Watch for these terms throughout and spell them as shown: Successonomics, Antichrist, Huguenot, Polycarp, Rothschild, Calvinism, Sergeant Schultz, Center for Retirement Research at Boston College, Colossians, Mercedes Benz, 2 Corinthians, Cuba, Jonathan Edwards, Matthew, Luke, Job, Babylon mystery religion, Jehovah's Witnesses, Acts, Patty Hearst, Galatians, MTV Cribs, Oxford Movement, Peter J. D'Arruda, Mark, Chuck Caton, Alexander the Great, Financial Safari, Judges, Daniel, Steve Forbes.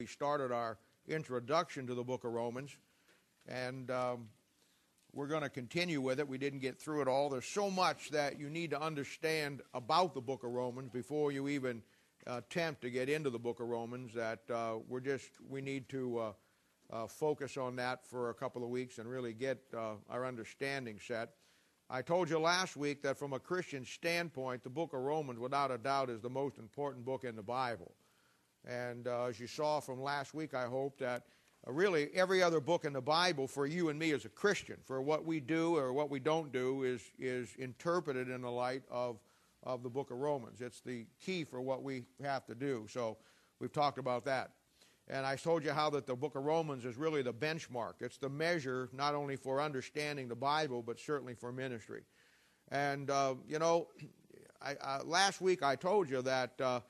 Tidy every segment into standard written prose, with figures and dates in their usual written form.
We started our introduction to the book of Romans, and we're going to continue with it. We didn't get through it all. There's so much that you need to understand about the book of Romans before you even attempt to get into the book of Romans that we need to focus on that for a couple of weeks and really get our understanding set. I told you last week that from a Christian standpoint, the book of Romans, without a doubt, is the most important book in the Bible. And as you saw from last week, I hope that really every other book in the Bible for you and me as a Christian, for what we do or what we don't do, is interpreted in the light of the book of Romans. It's the key for what we have to do. So we've talked about that. And I told you how that the book of Romans is really the benchmark. It's the measure not only for understanding the Bible, but certainly for ministry. And, last week I told you that... the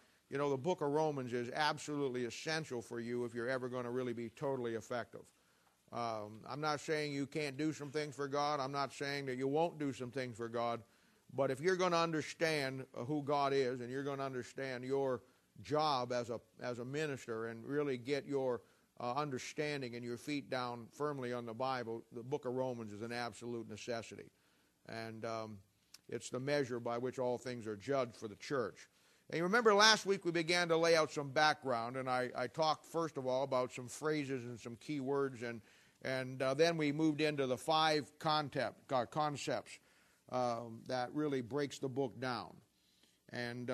book of Romans is absolutely essential for you if you're ever going to really be totally effective. I'm not saying you can't do some things for God. I'm not saying that you won't do some things for God. But if you're going to understand who God is and you're going to understand your job as a minister and really get your understanding and your feet down firmly on the Bible, the book of Romans is an absolute necessity. And it's the measure by which all things are judged for the church. And you remember last week we began to lay out some background, and I talked first of all about some phrases and some key words, and then we moved into the five concepts that really breaks the book down. And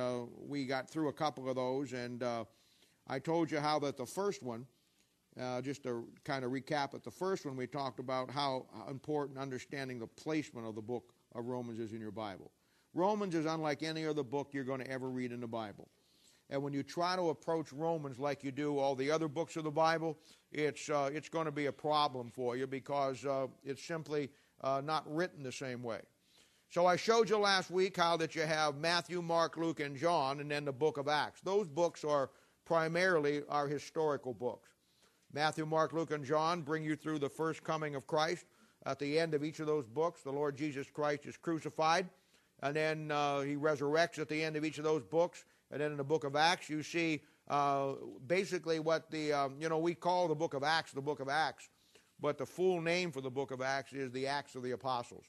we got through a couple of those, and I told you how that the first one, just to kind of recap it, the first one we talked about how important understanding the placement of the book of Romans is in your Bible. Romans is unlike any other book you're going to ever read in the Bible. And when you try to approach Romans like you do all the other books of the Bible, it's going to be a problem for you because it's simply not written the same way. So I showed you last week how that you have Matthew, Mark, Luke, and John, and then the book of Acts. Those books are primarily our historical books. Matthew, Mark, Luke, and John bring you through the first coming of Christ. At the end of each of those books, the Lord Jesus Christ is crucified. And then he resurrects at the end of each of those books. And then in the book of Acts, you see basically what the, we call the book of Acts the book of Acts. But the full name for the book of Acts is the Acts of the Apostles.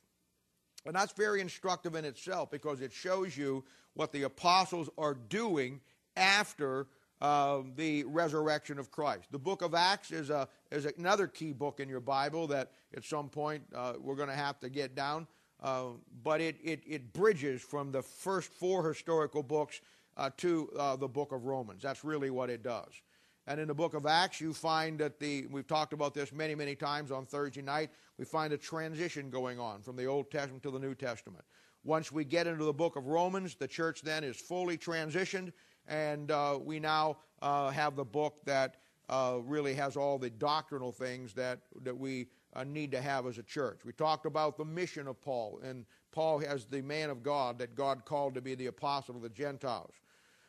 And that's very instructive in itself because it shows you what the apostles are doing after the resurrection of Christ. The book of Acts is another key book in your Bible that at some point we're going to have to get down. But it bridges from the first four historical books to the book of Romans. That's really what it does. And in the book of Acts, you find that we've talked about this many, many times on Thursday night, we find a transition going on from the Old Testament to the New Testament. Once we get into the book of Romans, the church then is fully transitioned, and we now have the book that really has all the doctrinal things that we need to have as a church. We talked about the mission of Paul, and Paul as the man of God that God called to be the apostle of the Gentiles.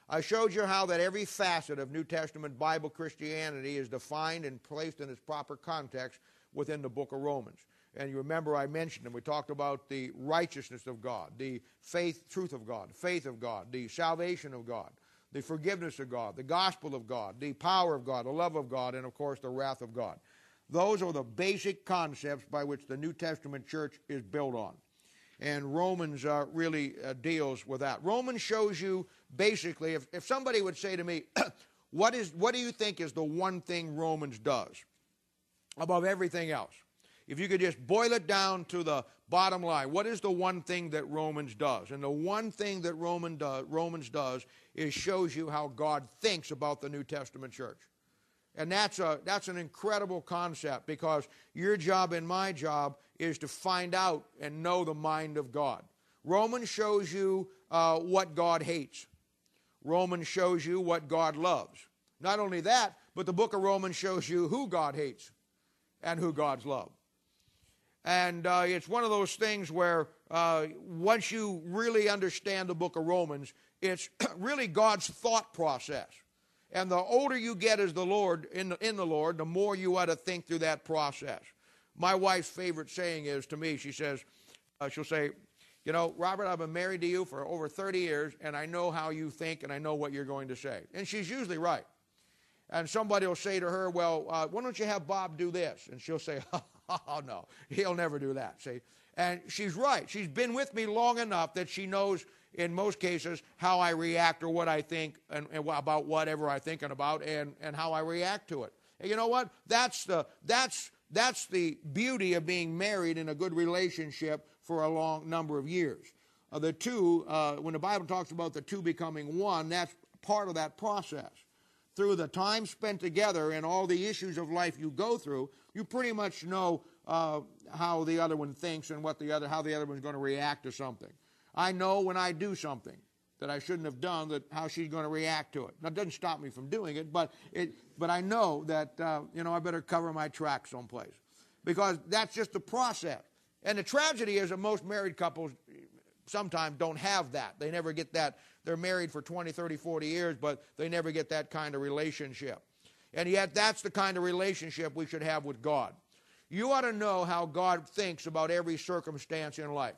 I showed you how that every facet of New Testament Bible Christianity is defined and placed in its proper context within the book of Romans. And you remember I mentioned, and we talked about the righteousness of God, the truth of God, faith of God, the salvation of God, the forgiveness of God, the gospel of God, the power of God, the love of God, and of course the wrath of God. Those are the basic concepts by which the New Testament church is built on. And Romans really deals with that. Romans shows you basically, if somebody would say to me, what do you think is the one thing Romans does above everything else? If you could just boil it down to the bottom line, what is the one thing that Romans does? And the one thing that Romans does is shows you how God thinks about the New Testament church. And that's an incredible concept because your job and my job is to find out and know the mind of God. Romans shows you what God hates. Romans shows you what God loves. Not only that, but the book of Romans shows you who God hates and who God's love. And it's one of those things where once you really understand the book of Romans, it's really God's thought process. And the older you get as the Lord, in the Lord, the more you ought to think through that process. My wife's favorite saying is to me, she says, she'll say, Robert, I've been married to you for over 30 years, and I know how you think, and I know what you're going to say. And she's usually right. And somebody will say to her, well, why don't you have Bob do this? And she'll say, oh, no, he'll never do that, see. And she's right. She's been with me long enough that she knows in most cases how I react or what I think and about whatever I'm thinking about and how I react to it. And you know what? That's the beauty of being married in a good relationship for a long number of years. The two, when the Bible talks about the two becoming one, that's part of that process. Through the time spent together and all the issues of life you go through, you pretty much know how the other one thinks and how the other one's going to react to something. I know when I do something that I shouldn't have done, that how she's going to react to it. Now, it doesn't stop me from doing it, but I know that I better cover my tracks someplace, because that's just the process. And the tragedy is that most married couples sometimes don't have that. They never get that. They're married for 20, 30, 40 years, but they never get that kind of relationship. And yet that's the kind of relationship we should have with God. You ought to know how God thinks about every circumstance in life.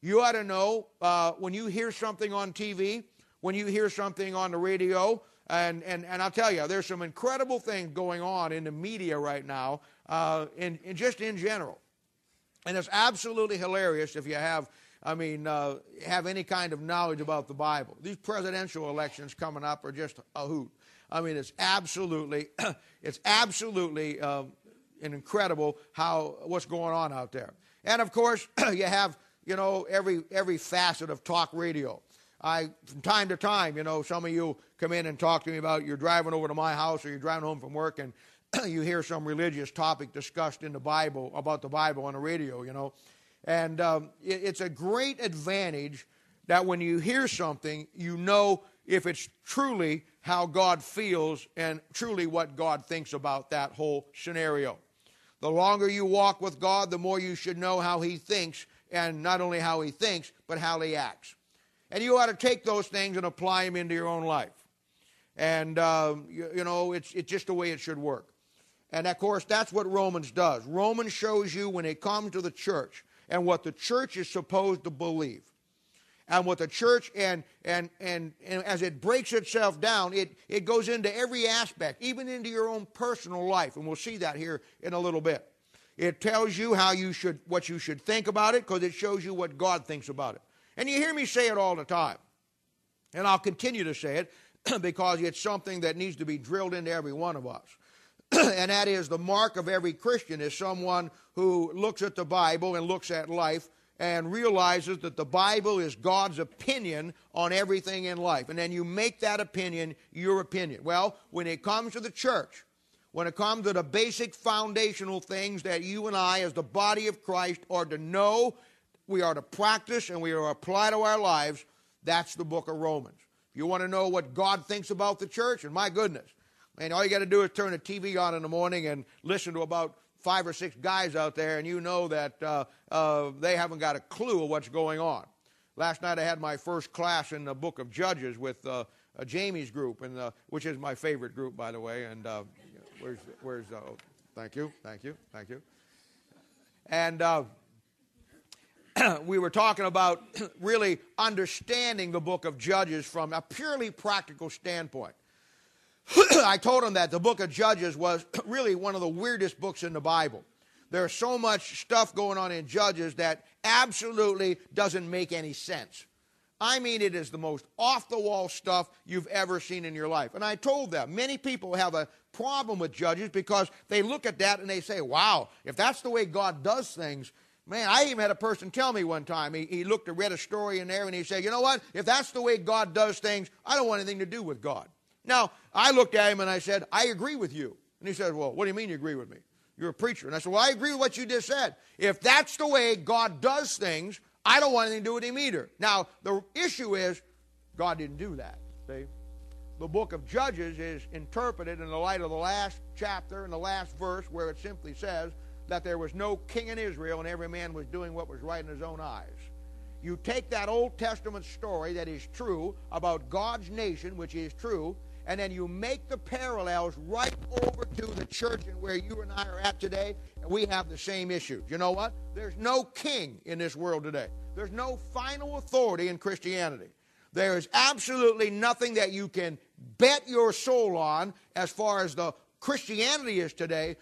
You ought to know when you hear something on TV, when you hear something on the radio, and I'll tell you, there's some incredible things going on in the media right now, and just in general. And it's absolutely hilarious if you have any kind of knowledge about the Bible. These presidential elections coming up are just a hoot. I mean, it's absolutely incredible what's going on out there. And of course, you have every facet of talk radio. From time to time, some of you come in and talk to me about you're driving over to my house or you're driving home from work and you hear some religious topic discussed about the Bible on the radio. And it's a great advantage that when you hear something, you know if it's truly how God feels and truly what God thinks about that whole scenario. The longer you walk with God, the more you should know how He thinks, and not only how He thinks, but how He acts. And you ought to take those things and apply them into your own life. And, it's just the way it should work. And, of course, that's what Romans does. Romans shows you when it comes to the church, and what the church is supposed to believe. And what the church, and as it breaks itself down, it goes into every aspect, even into your own personal life. And we'll see that here in a little bit. It tells you what you should think about it, because it shows you what God thinks about it. And you hear me say it all the time. And I'll continue to say it, because it's something that needs to be drilled into every one of us. And that is the mark of every Christian is someone who looks at the Bible and looks at life and realizes that the Bible is God's opinion on everything in life. And then you make that opinion your opinion. Well, when it comes to the church, when it comes to the basic foundational things that you and I as the body of Christ are to know, we are to practice, and we are to apply to our lives, that's the book of Romans. If you want to know what God thinks about the church, and my goodness, and all you got to do is turn the TV on in the morning and listen to about 5 or 6 guys out there, and you know that they haven't got a clue of what's going on. Last night I had my first class in the book of Judges with Jamie's group, and which is my favorite group, by the way. And oh, thank you. And we were talking about really understanding the book of Judges from a purely practical standpoint. I told him that the book of Judges was really one of the weirdest books in the Bible. There's so much stuff going on in Judges that absolutely doesn't make any sense. I mean, it is the most off-the-wall stuff you've ever seen in your life. And I told them, many people have a problem with Judges because they look at that and they say, wow, if that's the way God does things, man, I even had a person tell me one time, he looked and read a story in there and he said, you know what, if that's the way God does things, I don't want anything to do with God. Now, I looked at him and I said, I agree with you. And he said, well, what do you mean you agree with me? You're a preacher. And I said, well, I agree with what you just said. If that's the way God does things, I don't want anything to do with him either. Now, the issue is God didn't do that. See? The book of Judges is interpreted in the light of the last chapter and the last verse where it simply says that there was no king in Israel and every man was doing what was right in his own eyes. You take that Old Testament story that is true about God's nation, which is true, and then you make the parallels right over to the church and where you and I are at today, and we have the same issues. You know what? There's no king in this world today. There's no final authority in Christianity. There is absolutely nothing that you can bet your soul on as far as the Christianity is today,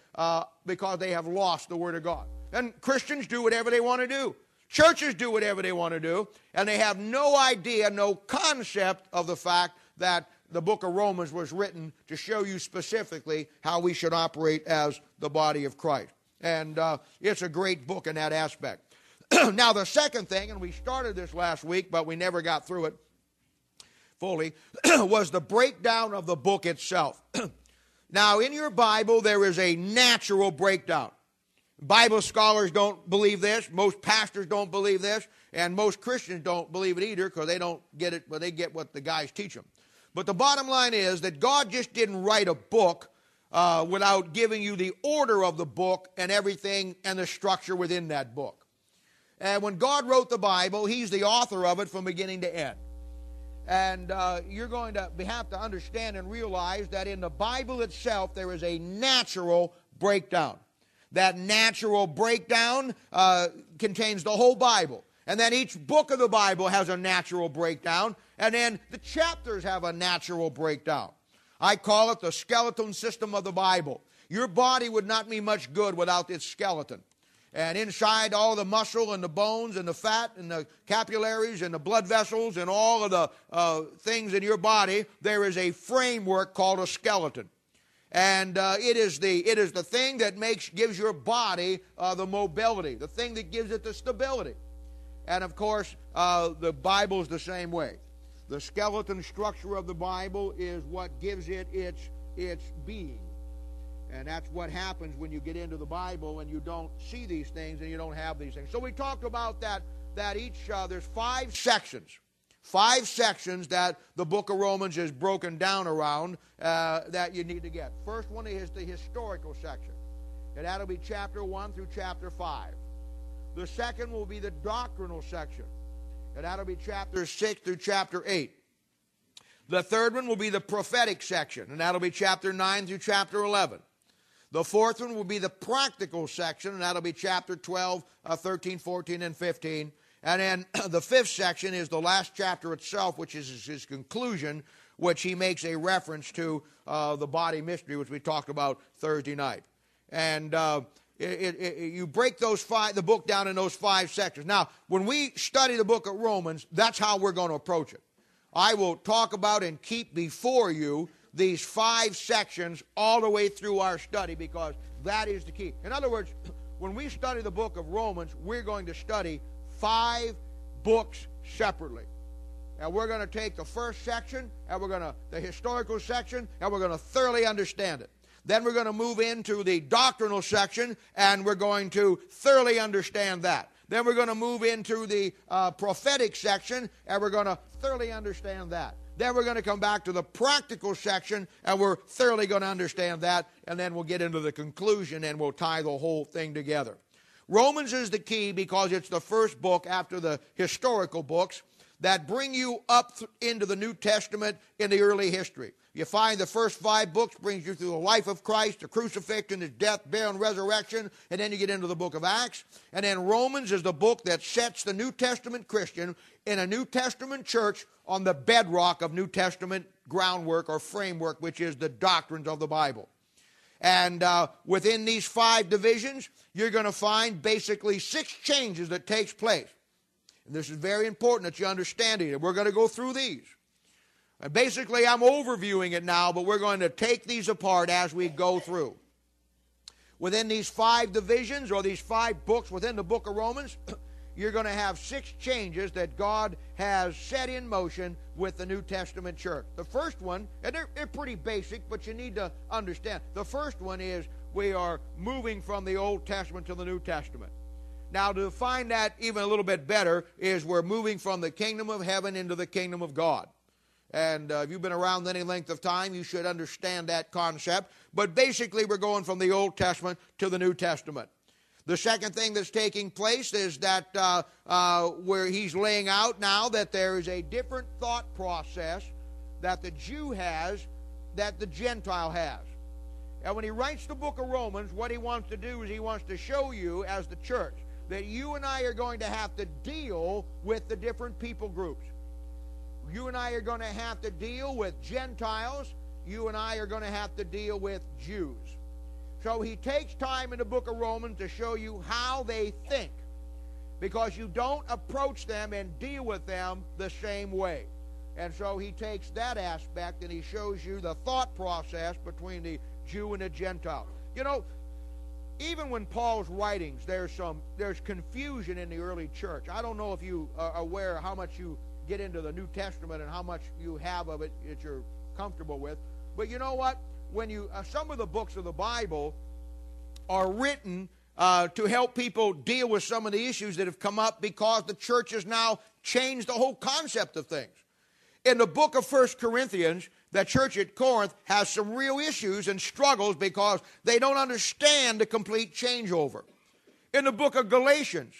because they have lost the Word of God. And Christians do whatever they want to do. Churches do whatever they want to do, and they have no idea, no concept of the fact that the book of Romans was written to show you specifically how we should operate as the body of Christ. And it's a great book in that aspect. Now, the second thing, and we started this last week, but we never got through it fully, was the breakdown of the book itself. Now, in your Bible, there is a natural breakdown. Bible scholars don't believe this. Most pastors don't believe this. And most Christians don't believe it either, because they don't get it, but they get what the guys teach them. But the bottom line is that God just didn't write a book without giving you the order of the book and everything and the structure within that book. And when God wrote the Bible, He's the author of it from beginning to end. And you're going to have to understand and realize that in the Bible itself, there is a natural breakdown. That natural breakdown contains the whole Bible. And then each book of the Bible has a natural breakdown. And then the chapters have a natural breakdown. I call it the skeleton system of the Bible. Your body would not be much good without its skeleton. And inside all the muscle and the bones and the fat and the capillaries and the blood vessels and all of the things in your body, there is a framework called a skeleton. And it is the thing that gives your body the mobility, the thing that gives it the stability. And, of course, the Bible's the same way. The skeleton structure of the Bible is what gives it its being. And that's what happens when you get into the Bible and you don't see these things and you don't have these things. So we talked about that each, there's five sections that the book of Romans is broken down around that you need to get. First one is the historical section. And that'll be chapter 1 through chapter 5. The second will be the doctrinal section. And that'll be chapters 6 through chapter 8. The third one will be the prophetic section. And that'll be chapter 9 through chapter 11. The fourth one will be the practical section, and that'll be chapter 12, 13, 14, and 15. And then the fifth section is the last chapter itself, which is his conclusion, which he makes a reference to the body mystery, which we talked about Thursday night. And you break the book down in those five sections. Now, when we study the book of Romans, that's how we're going to approach it. I will talk about and keep before you these five sections all the way through our study, because that is the key. In other words, when we study the book of Romans, we're going to study five books separately. And we're going to take the first section, and we're going to the historical section, and we're going to thoroughly understand it. Then we're going to move into the doctrinal section, and we're going to thoroughly understand that. Then we're going to move into the prophetic section, and we're going to thoroughly understand that. Then we're going to come back to the practical section, and we're thoroughly going to understand that, and then we'll get into the conclusion, and we'll tie the whole thing together. Romans is the key because it's the first book after the historical books that bring you up into the New Testament in the early history. You find the first five books brings you through the life of Christ, the crucifixion, his death, burial, and resurrection, and then you get into the book of Acts. And then Romans is the book that sets the New Testament Christian in a New Testament church on the bedrock of New Testament groundwork or framework, which is the doctrines of the Bible. And within these five divisions, you're going to find basically six changes that takes place. And this is very important that you understand it. We're going to go through these. Basically, I'm overviewing it now, but we're going to take these apart as we go through. Within these five divisions, or these five books within the book of Romans, you're going to have six changes that God has set in motion with the New Testament church. The first one, and they're pretty basic, but you need to understand. The first one is we are moving from the Old Testament to the New Testament. Now, to define that even a little bit better is we're moving from the kingdom of heaven into the kingdom of God. And if you've been around any length of time, you should understand that concept. But basically, we're going from the Old Testament to the New Testament. The second thing that's taking place is that where he's laying out now that there is a different thought process that the Jew has that the Gentile has. And when he writes the book of Romans, what he wants to do is he wants to show you as the church that you and I are going to have to deal with the different people groups. you and I are going to have to deal with Gentiles. You and I are going to have to deal with Jews. So he takes time in the book of Romans to show you how they think, because you don't approach them and deal with them the same way. And so he takes that aspect and he shows you the thought process between the Jew and the Gentile. You know, even when Paul's writings, there's confusion in the early church. I don't know if you are aware how much you get into the New Testament and how much you have of it that you're comfortable with. But you know what? When you some of the books of the Bible are written to help people deal with some of the issues that have come up because the church has now changed the whole concept of things. In the book of 1 Corinthians, the church at Corinth has some real issues and struggles because they don't understand the complete changeover. In the book of Galatians,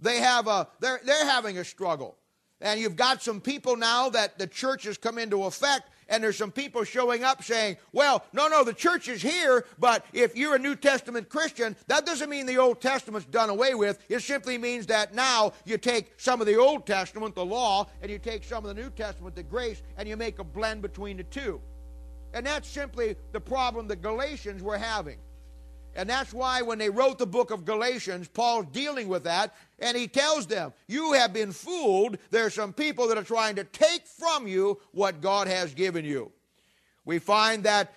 they're having a struggle. And you've got some people now that the church has come into effect, and there's some people showing up saying, well, no, the church is here, but if you're a New Testament Christian, that doesn't mean the Old Testament's done away with. It simply means that now you take some of the Old Testament, the law, and you take some of the New Testament, the grace, and you make a blend between the two. And that's simply the problem the Galatians were having. And that's why when they wrote the book of Galatians, Paul's dealing with that, and he tells them, you have been fooled. There are some people that are trying to take from you what God has given you. We find that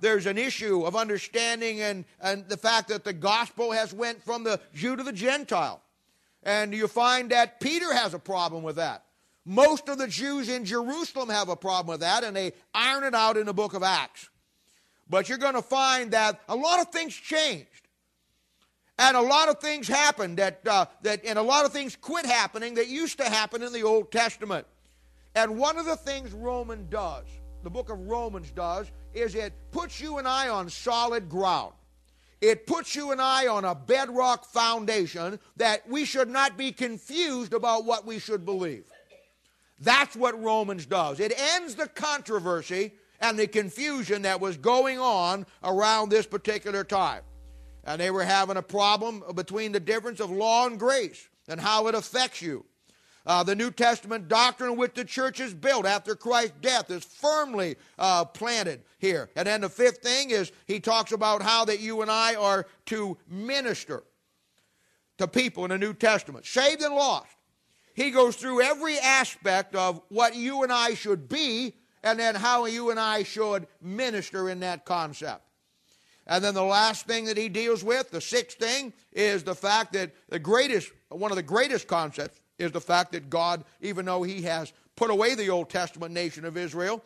there's an issue of understanding and the fact that the gospel has went from the Jew to the Gentile. And you find that Peter has a problem with that. Most of the Jews in Jerusalem have a problem with that, and they iron it out in the book of Acts. But you're going to find that a lot of things changed. And a lot of things happened and a lot of things quit happening that used to happen in the Old Testament. And one of the things the book of Romans does, is it puts you and I on solid ground. It puts you and I on a bedrock foundation that we should not be confused about what we should believe. That's what Romans does. It ends the controversy and the confusion that was going on around this particular time. And they were having a problem between the difference of law and grace and how it affects you. The New Testament doctrine which the church is built after Christ's death is firmly planted here. And then the fifth thing is he talks about how that you and I are to minister to people in the New Testament, saved and lost. He goes through every aspect of what you and I should be, and then how you and I should minister in that concept. And then the last thing that he deals with, the sixth thing, is the fact that one of the greatest concepts is the fact that God, even though he has put away the Old Testament nation of Israel,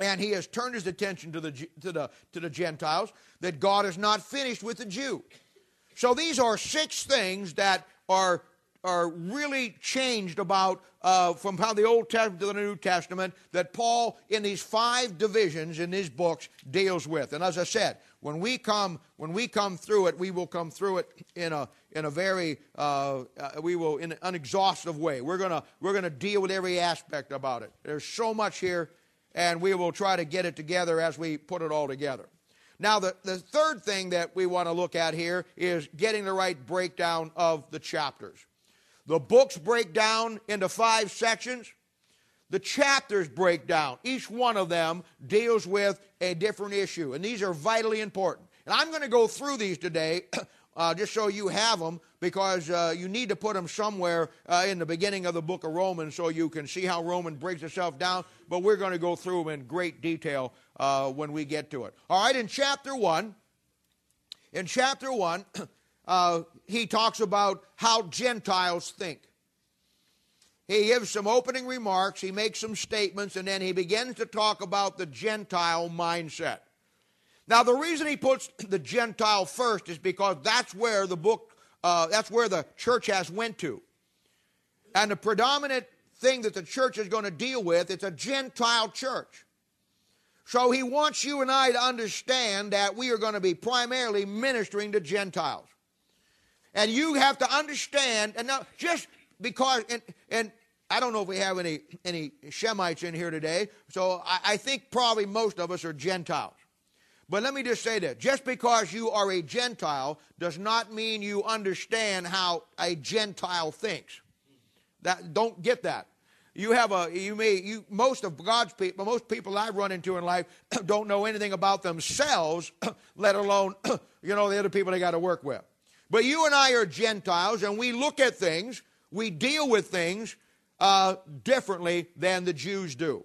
and he has turned his attention to the Gentiles, that God is not finished with the Jew. So these are six things that are really changed about from how the Old Testament to the New Testament that Paul, in these five divisions in his books, deals with. And as I said, when we come through it, we will come through it in an exhaustive way. We're gonna deal with every aspect about it. There's so much here, and we will try to get it together as we put it all together. Now, the third thing that we want to look at here is getting the right breakdown of the chapters. The books break down into five sections. The chapters break down. Each one of them deals with a different issue, and these are vitally important. And I'm going to go through these today just so you have them, because you need to put them somewhere in the beginning of the book of Romans so you can see how Romans breaks itself down. But we're going to go through them in great detail when we get to it. All right, in chapter 1, he talks about how Gentiles think. He gives some opening remarks, he makes some statements, and then he begins to talk about the Gentile mindset. Now, the reason he puts the Gentile first is because that's where the church has went to. And the predominant thing that the church is going to deal with, it's a Gentile church. So he wants you and I to understand that we are going to be primarily ministering to Gentiles. And you have to understand, and now just because, and I don't know if we have any Shemites in here today, so I think probably most of us are Gentiles. But let me just say that, just because you are a Gentile does not mean you understand how a Gentile thinks. Don't get that. You have a, most of God's people, most people I've run into in life don't know anything about themselves, let alone, you know, the other people they got to work with. But you and I are Gentiles, and we look at things, we deal with things differently than the Jews do.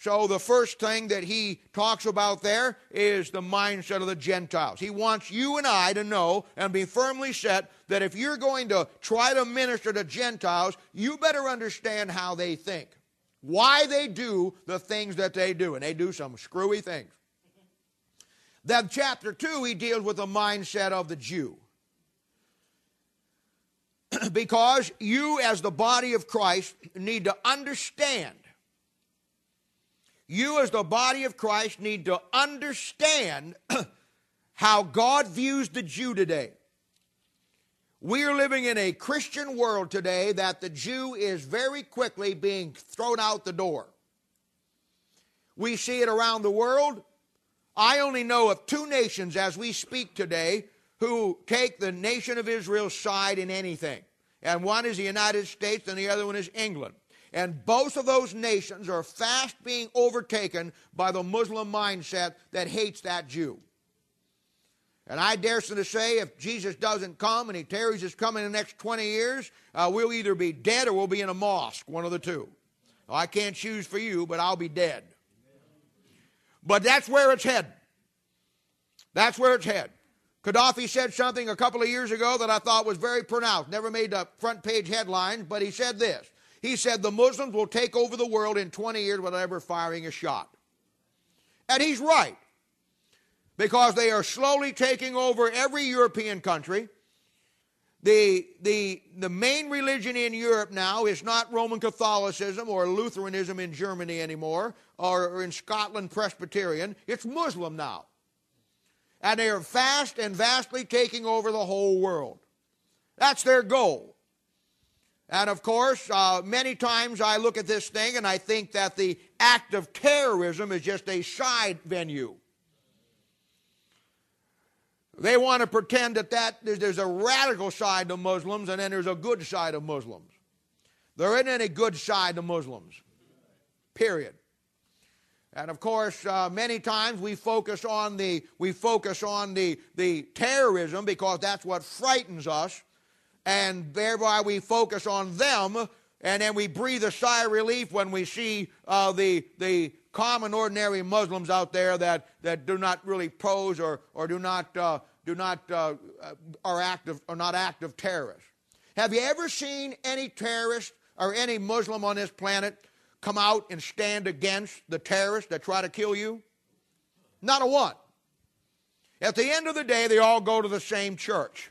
So the first thing that he talks about there is the mindset of the Gentiles. He wants you and I to know and be firmly set that if you're going to try to minister to Gentiles, you better understand how they think, why they do the things that they do, and they do some screwy things. Then chapter 2, he deals with the mindset of the Jew. Because you as the body of Christ need to understand. You as the body of Christ need to understand how God views the Jew today. We are living in a Christian world today that the Jew is very quickly being thrown out the door. We see it around the world. I only know of two nations as we speak today who take the nation of Israel's side in anything. And one is the United States and the other one is England. And both of those nations are fast being overtaken by the Muslim mindset that hates that Jew. And I dare to say if Jesus doesn't come and he tarries his coming in the next 20 years, we'll either be dead or we'll be in a mosque, one of the two. Now, I can't choose for you, but I'll be dead. But that's where it's headed. That's where it's headed. Qaddafi said something a couple of years ago that I thought was very pronounced, never made the front page headlines, but he said this. He said, the Muslims will take over the world in 20 years without ever firing a shot. And he's right, because they are slowly taking over every European country. The main religion in Europe now is not Roman Catholicism or Lutheranism in Germany anymore, or in Scotland Presbyterian. It's Muslim now. And they are fast and vastly taking over the whole world. That's their goal. And of course, many times I look at this thing and I think that the act of terrorism is just a side venue. They want to pretend that there's a radical side to Muslims and then there's a good side of Muslims. There isn't any good side to Muslims, period. And of course, many times we focus on the terrorism because that's what frightens us. And thereby we focus on them, and then we breathe a sigh of relief when we see the common, ordinary Muslims out there that do not really pose or are not active terrorists. Have you ever seen any terrorist or any Muslim on this planet come out and stand against the terrorists that try to kill you? Not a one. At the end of the day, they all go to the same church.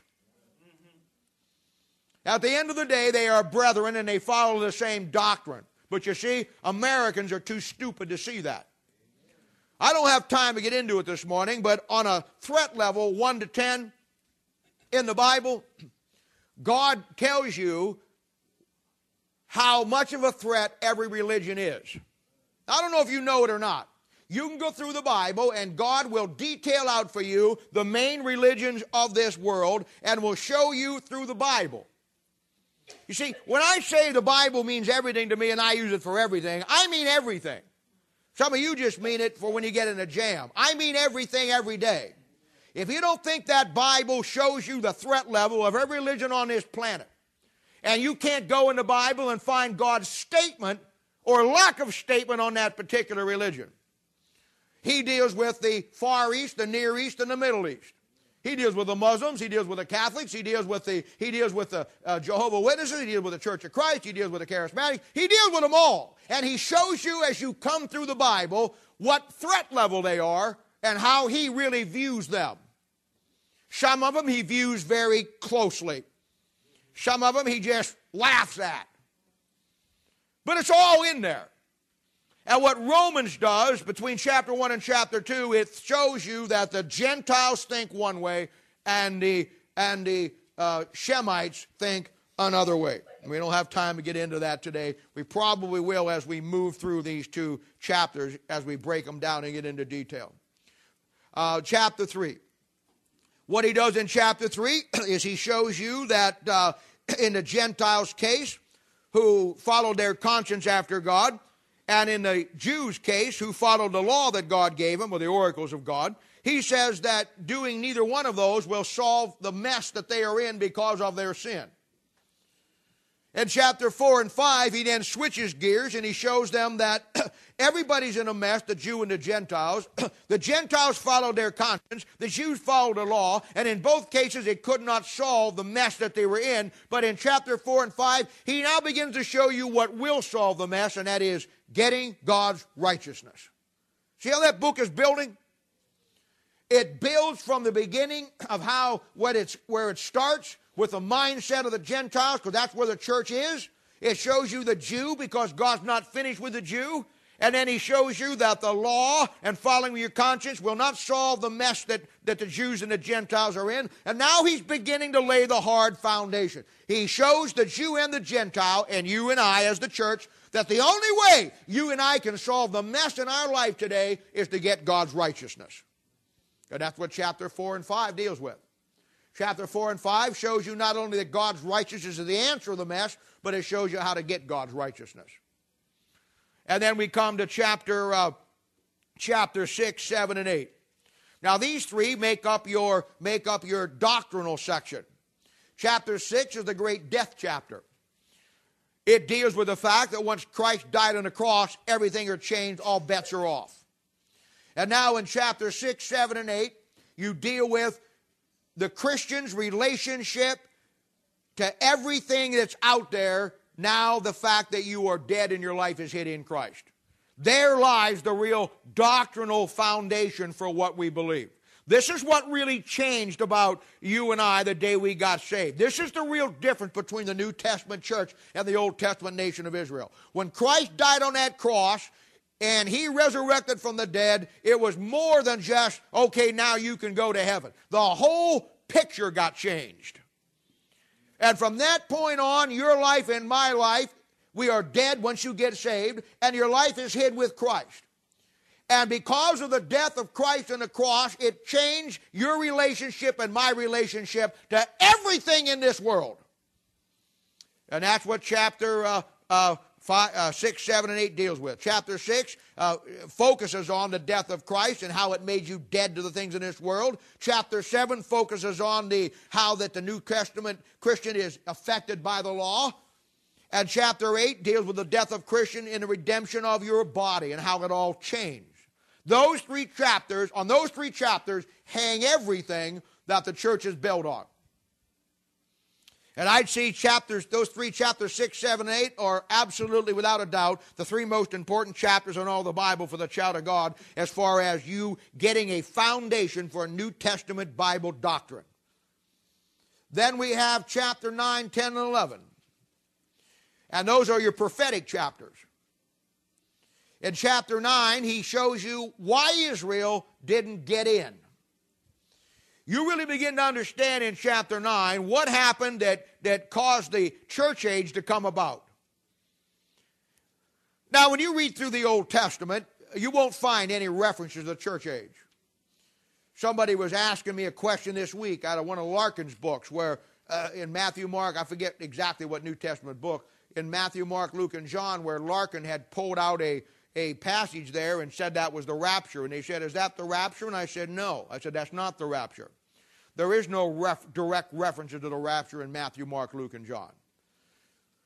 At the end of the day, they are brethren and they follow the same doctrine. But you see, Americans are too stupid to see that. I don't have time to get into it this morning, but on a threat level, 1 to 10, in the Bible, God tells you how much of a threat every religion is. I don't know if you know it or not. You can go through the Bible and God will detail out for you the main religions of this world and will show you through the Bible. You see, when I say the Bible means everything to me and I use it for everything, I mean everything. Some of you just mean it for when you get in a jam. I mean everything every day. If you don't think that Bible shows you the threat level of every religion on this planet, and you can't go in the Bible and find God's statement or lack of statement on that particular religion. He deals with the Far East, the Near East, and the Middle East. He deals with the Muslims, he deals with the Catholics, he deals with the Jehovah's Witnesses, he deals with the Church of Christ, he deals with the Charismatics, he deals with them all. And he shows you as you come through the Bible what threat level they are and how he really views them. Some of them he views very closely. Some of them he just laughs at. But it's all in there. And what Romans does between chapter 1 and chapter 2, it shows you that the Gentiles think one way and the Shemites think another way. And we don't have time to get into that today. We probably will as we move through these two chapters as we break them down and get into detail. Chapter 3. What he does in chapter 3 is he shows you that in the Gentiles' case, who followed their conscience after God, and in the Jews' case, who followed the law that God gave them, or the oracles of God. He says that doing neither one of those will solve the mess that they are in because of their sin. In chapter 4 and 5, he then switches gears and he shows them that everybody's in a mess, the Jew and the Gentiles. The Gentiles followed their conscience, the Jews followed the law, and in both cases it could not solve the mess that they were in. But in chapter 4 and 5, he now begins to show you what will solve the mess, and that is getting God's righteousness. See how that book is building? It builds from the beginning of where it starts, with the mindset of the Gentiles, because that's where the church is. It shows you the Jew, because God's not finished with the Jew. And then he shows you that the law and following your conscience will not solve the mess that the Jews and the Gentiles are in. And now he's beginning to lay the hard foundation. He shows the Jew and the Gentile, and you and I as the church, that the only way you and I can solve the mess in our life today is to get God's righteousness. And that's what chapter 4 and 5 deals with. Chapter 4 and 5 shows you not only that God's righteousness is the answer of the mess, but it shows you how to get God's righteousness. And then we come to chapter 6, 7, and 8. Now these three make up your doctrinal section. Chapter 6 is the great death chapter. It deals with the fact that once Christ died on the cross, everything are changed, all bets are off. And now in chapter 6, 7, and 8, you deal with the Christian's relationship to everything that's out there, now the fact that you are dead and your life is hid in Christ. There lies the real doctrinal foundation for what we believe. This is what really changed about you and I the day we got saved. This is the real difference between the New Testament church and the Old Testament nation of Israel. When Christ died on that cross, and he resurrected from the dead, it was more than just, okay, now you can go to heaven. The whole picture got changed. And from that point on, your life and my life, we are dead once you get saved, and your life is hid with Christ. And because of the death of Christ on the cross, it changed your relationship and my relationship to everything in this world. And that's what chapter 6, 7, and 8 deals with. Chapter 6 focuses on the death of Christ and how it made you dead to the things in this world. Chapter 7 focuses on how that the New Testament Christian is affected by the law. And chapter 8 deals with the death of Christian and the redemption of your body and how it all changed. Those three chapters, on those three chapters, hang everything that the church is built on. And I'd see those three chapters 6, 7, and 8 are absolutely, without a doubt, the three most important chapters in all the Bible for the child of God as far as you getting a foundation for a New Testament Bible doctrine. Then we have chapter 9, 10, and 11. And those are your prophetic chapters. In chapter 9, he shows you why Israel didn't get in. You really begin to understand in chapter 9 what happened that caused the church age to come about. Now, when you read through the Old Testament, you won't find any references to the church age. Somebody was asking me a question this week out of one of Larkin's books where in Matthew, Mark, I forget exactly what New Testament book, in Matthew, Mark, Luke, and John, where Larkin had pulled out a passage there and said that was the rapture. And they said, is that the rapture? And I said, no. I said, that's not the rapture. There is no direct reference to the rapture in Matthew, Mark, Luke, and John.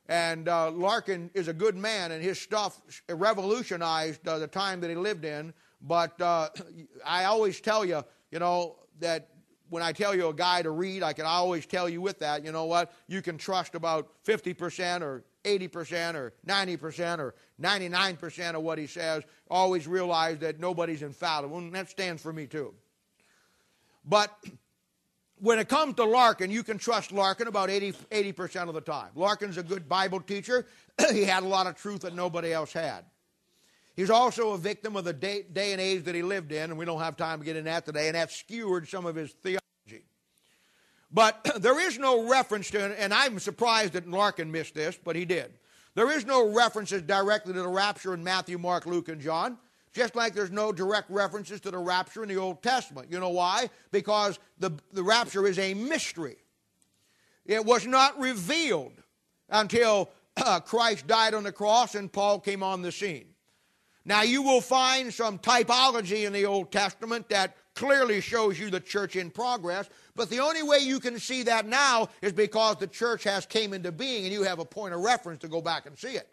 And Larkin is a good man, and his stuff revolutionized the time that he lived in. But I always tell you, that when I tell you a guy to read, I can always tell you with that, you know what, you can trust about 50% or 80% or 90% or 99% of what he says. Always realize that nobody's infallible, and that stands for me too. But when it comes to Larkin, you can trust Larkin about 80% of the time. Larkin's a good Bible teacher. He had a lot of truth that nobody else had. He's also a victim of the day and age that he lived in, and we don't have time to get into that today, and that skewered some of his theology. But there is no reference to, and I'm surprised that Larkin missed this, but he did. There is no references directly to the rapture in Matthew, Mark, Luke, and John, just like there's no direct references to the rapture in the Old Testament. You know why? Because the rapture is a mystery. It was not revealed until Christ died on the cross and Paul came on the scene. Now you will find some typology in the Old Testament that clearly shows you the church in progress, but the only way you can see that now is because the church has came into being and you have a point of reference to go back and see it.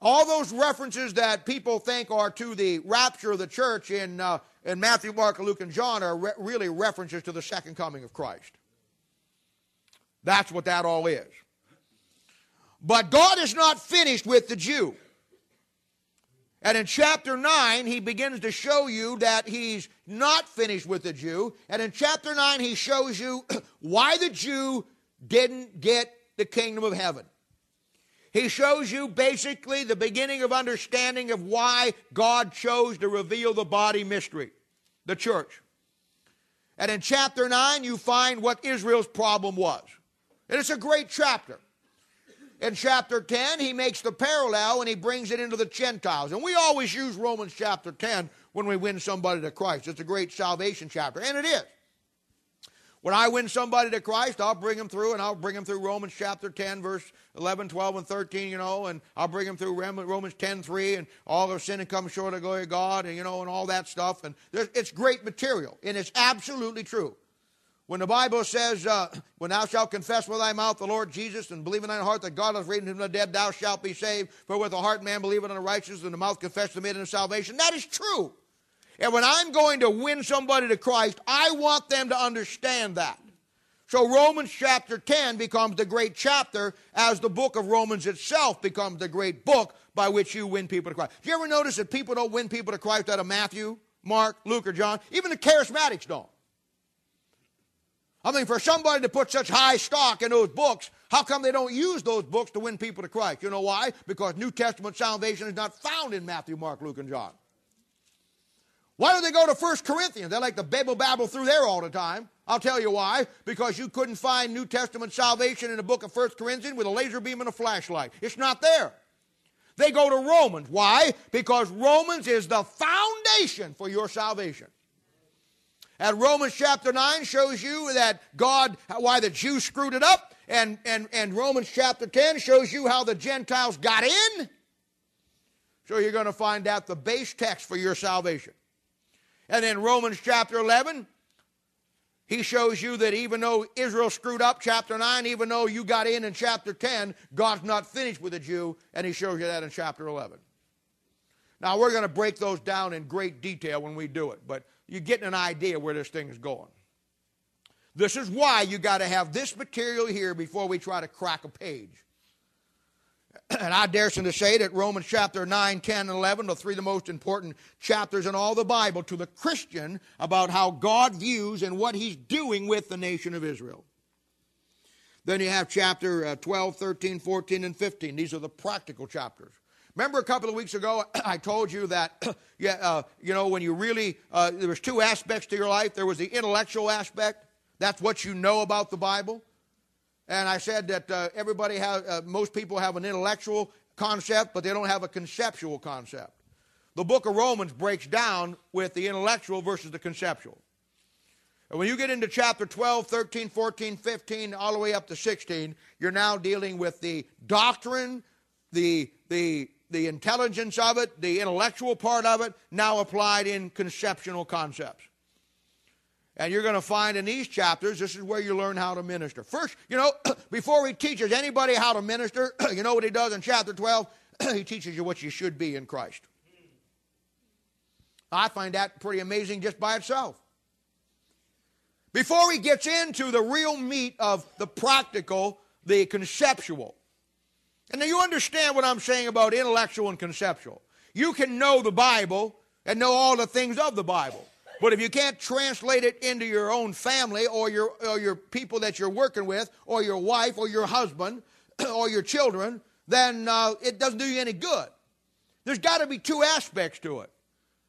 All those references that people think are to the rapture of the church in Matthew, Mark, Luke, and John are really references to the second coming of Christ. That's what that all is. But God is not finished with the Jew. And in chapter 9, he begins to show you that he's not finished with the Jew. And in chapter 9, he shows you why the Jew didn't get the kingdom of heaven. He shows you basically the beginning of understanding of why God chose to reveal the body mystery, the church. And in chapter 9, you find what Israel's problem was. And it's a great chapter. In chapter 10, he makes the parallel and he brings it into the Gentiles. And we always use Romans chapter 10 when we win somebody to Christ. It's a great salvation chapter, and it is. When I win somebody to Christ, I'll bring them through, and I'll bring them through Romans chapter 10, verse 11, 12, and 13, you know, and I'll bring them through Romans 10, 3, and all their sin and come short of the glory of God, and, you know, and all that stuff. And it's great material, and it's absolutely true. When the Bible says, when thou shalt confess with thy mouth the Lord Jesus and believe in thine heart that God hath raised him from the dead, thou shalt be saved. For with the heart man believeth unto righteousness, and the mouth confesses the meaning of salvation. That is true. And when I'm going to win somebody to Christ, I want them to understand that. So Romans chapter 10 becomes the great chapter, as the book of Romans itself becomes the great book by which you win people to Christ. Do you ever notice that people don't win people to Christ out of Matthew, Mark, Luke, or John? Even the charismatics don't. I mean, for somebody to put such high stock in those books, how come they don't use those books to win people to Christ? You know why? Because New Testament salvation is not found in Matthew, Mark, Luke, and John. Why don't they go to 1 Corinthians? They like to babble through there all the time. I'll tell you why. Because you couldn't find New Testament salvation in the book of 1 Corinthians with a laser beam and a flashlight. It's not there. They go to Romans. Why? Because Romans is the foundation for your salvation. And Romans chapter 9 shows you that God, why the Jews screwed it up. And Romans chapter 10 shows you how the Gentiles got in. So you're going to find out the base text for your salvation. And then Romans chapter 11, he shows you that even though Israel screwed up, chapter 9, even though you got in chapter 10, God's not finished with the Jew, and he shows you that in chapter 11. Now, we're going to break those down in great detail when we do it, but you're getting an idea where this thing is going. This is why you got to have this material here before we try to crack a page. And I dare to say that Romans chapter 9, 10, and 11 are three of the most important chapters in all the Bible to the Christian about how God views and what he's doing with the nation of Israel. Then you have chapter 12, 13, 14, and 15. These are the practical chapters. Remember a couple of weeks ago I told you that, you know, when you really, there was two aspects to your life. There was the intellectual aspect. That's what you know about the Bible. And I said that everybody has, most people have an intellectual concept, but they don't have a conceptual concept. The book of Romans breaks down with the intellectual versus the conceptual. And when you get into chapter 12, 13, 14, 15, all the way up to 16, you're now dealing with the doctrine, the intelligence of it, the intellectual part of it, now applied in conceptual concepts. And you're going to find in these chapters, this is where you learn how to minister. First, you know, before he teaches anybody how to minister, you know what he does in chapter 12? He teaches you what you should be in Christ. I find that pretty amazing just by itself. Before he gets into the real meat of the practical, the conceptual. And now you understand what I'm saying about intellectual and conceptual. You can know the Bible and know all the things of the Bible. But if you can't translate it into your own family or your people that you're working with or your wife or your husband or your children, then it doesn't do you any good. There's got to be two aspects to it.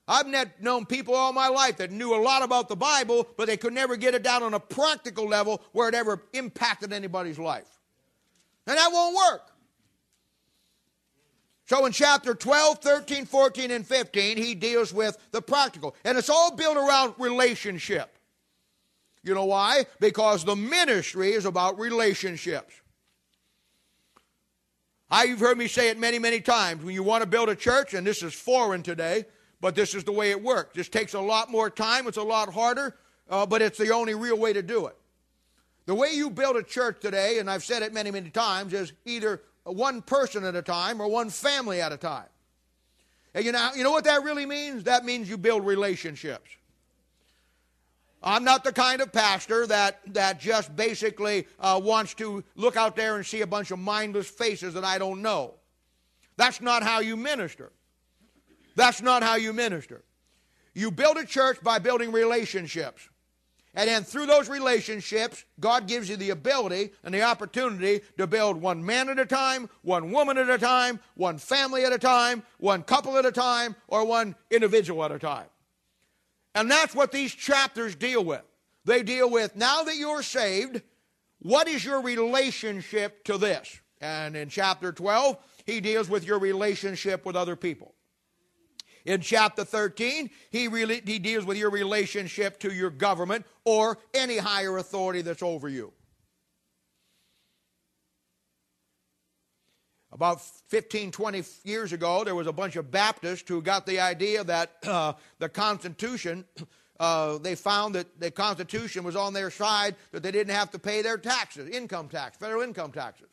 I've known people all my life that knew a lot about the Bible, but they could never get it down on a practical level where it ever impacted anybody's life. And that won't work. So in chapter 12, 13, 14, and 15, he deals with the practical. And it's all built around relationship. You know why? Because the ministry is about relationships. You've heard me say it many, many times. When you want to build a church, and this is foreign today, but this is the way it works. This takes a lot more time. It's a lot harder, but it's the only real way to do it. The way you build a church today, and I've said it many, many times, is either one person at a time or one family at a time. And you know what that really means? That means you build relationships. I'm not the kind of pastor that just basically wants to look out there and see a bunch of mindless faces that I don't know. That's not how you minister. That's not how you minister. You build a church by building relationships. And then through those relationships, God gives you the ability and the opportunity to build one man at a time, one woman at a time, one family at a time, one couple at a time, or one individual at a time. And that's what these chapters deal with. They deal with, now that you're saved, what is your relationship to this? And in chapter 12, he deals with your relationship with other people. In chapter 13, he deals with your relationship to your government or any higher authority that's over you. About 15, 20 years ago, there was a bunch of Baptists who got the idea that the Constitution, they found that the Constitution was on their side, that they didn't have to pay their taxes, income tax, federal income taxes.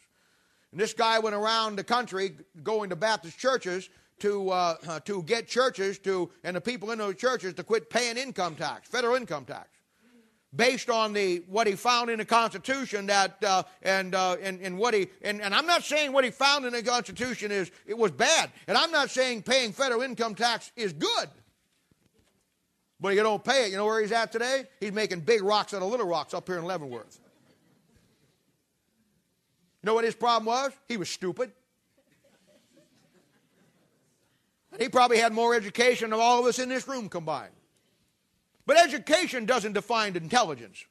And this guy went around the country going to Baptist churches to get churches to, and the people in those churches to quit paying income tax, federal income tax, based on what he found in the Constitution and I'm not saying what he found in the Constitution was bad, and I'm not saying paying federal income tax is good. But if you don't pay it, you know where he's at today? He's making big rocks out of little rocks up here in Leavenworth. You know what his problem was? He was stupid. He probably had more education than all of us in this room combined. But education doesn't define intelligence.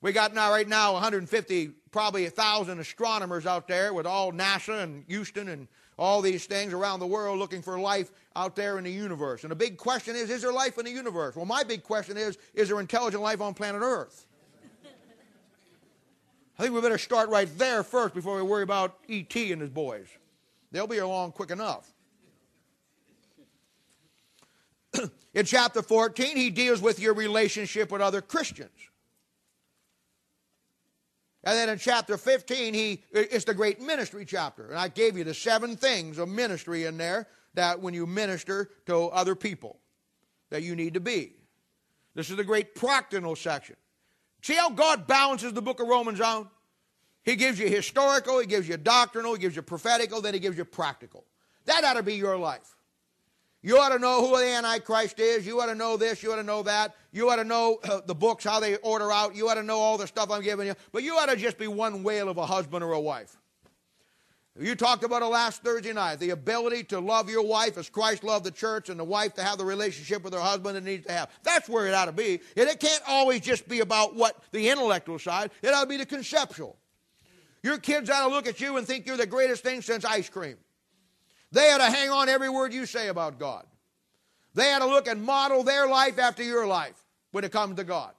We got now right now 150, probably 1,000 astronomers out there with all NASA and Houston and all these things around the world looking for life out there in the universe. And the big question is there life in the universe? Well, my big question is there intelligent life on planet Earth? I think we better start right there first before we worry about E.T. and his boys. They'll be along quick enough. In chapter 14, he deals with your relationship with other Christians. And then in chapter 15, it's the great ministry chapter. And I gave you the 7 things of ministry in there that when you minister to other people that you need to be. This is the great practical section. See how God balances the book of Romans out? He gives you historical, he gives you doctrinal, he gives you prophetical, then he gives you practical. That ought to be your life. You ought to know who the Antichrist is. You ought to know this. You ought to know that. You ought to know the books, how they order out. You ought to know all the stuff I'm giving you. But you ought to just be one whale of a husband or a wife. You talked about it last Thursday night, the ability to love your wife as Christ loved the church and the wife to have the relationship with her husband it needs to have. That's where it ought to be. And it can't always just be about what the intellectual side. It ought to be the conceptual. Your kids ought to look at you and think you're the greatest thing since ice cream. They ought to hang on every word you say about God. They ought to look and model their life after your life when it comes to God.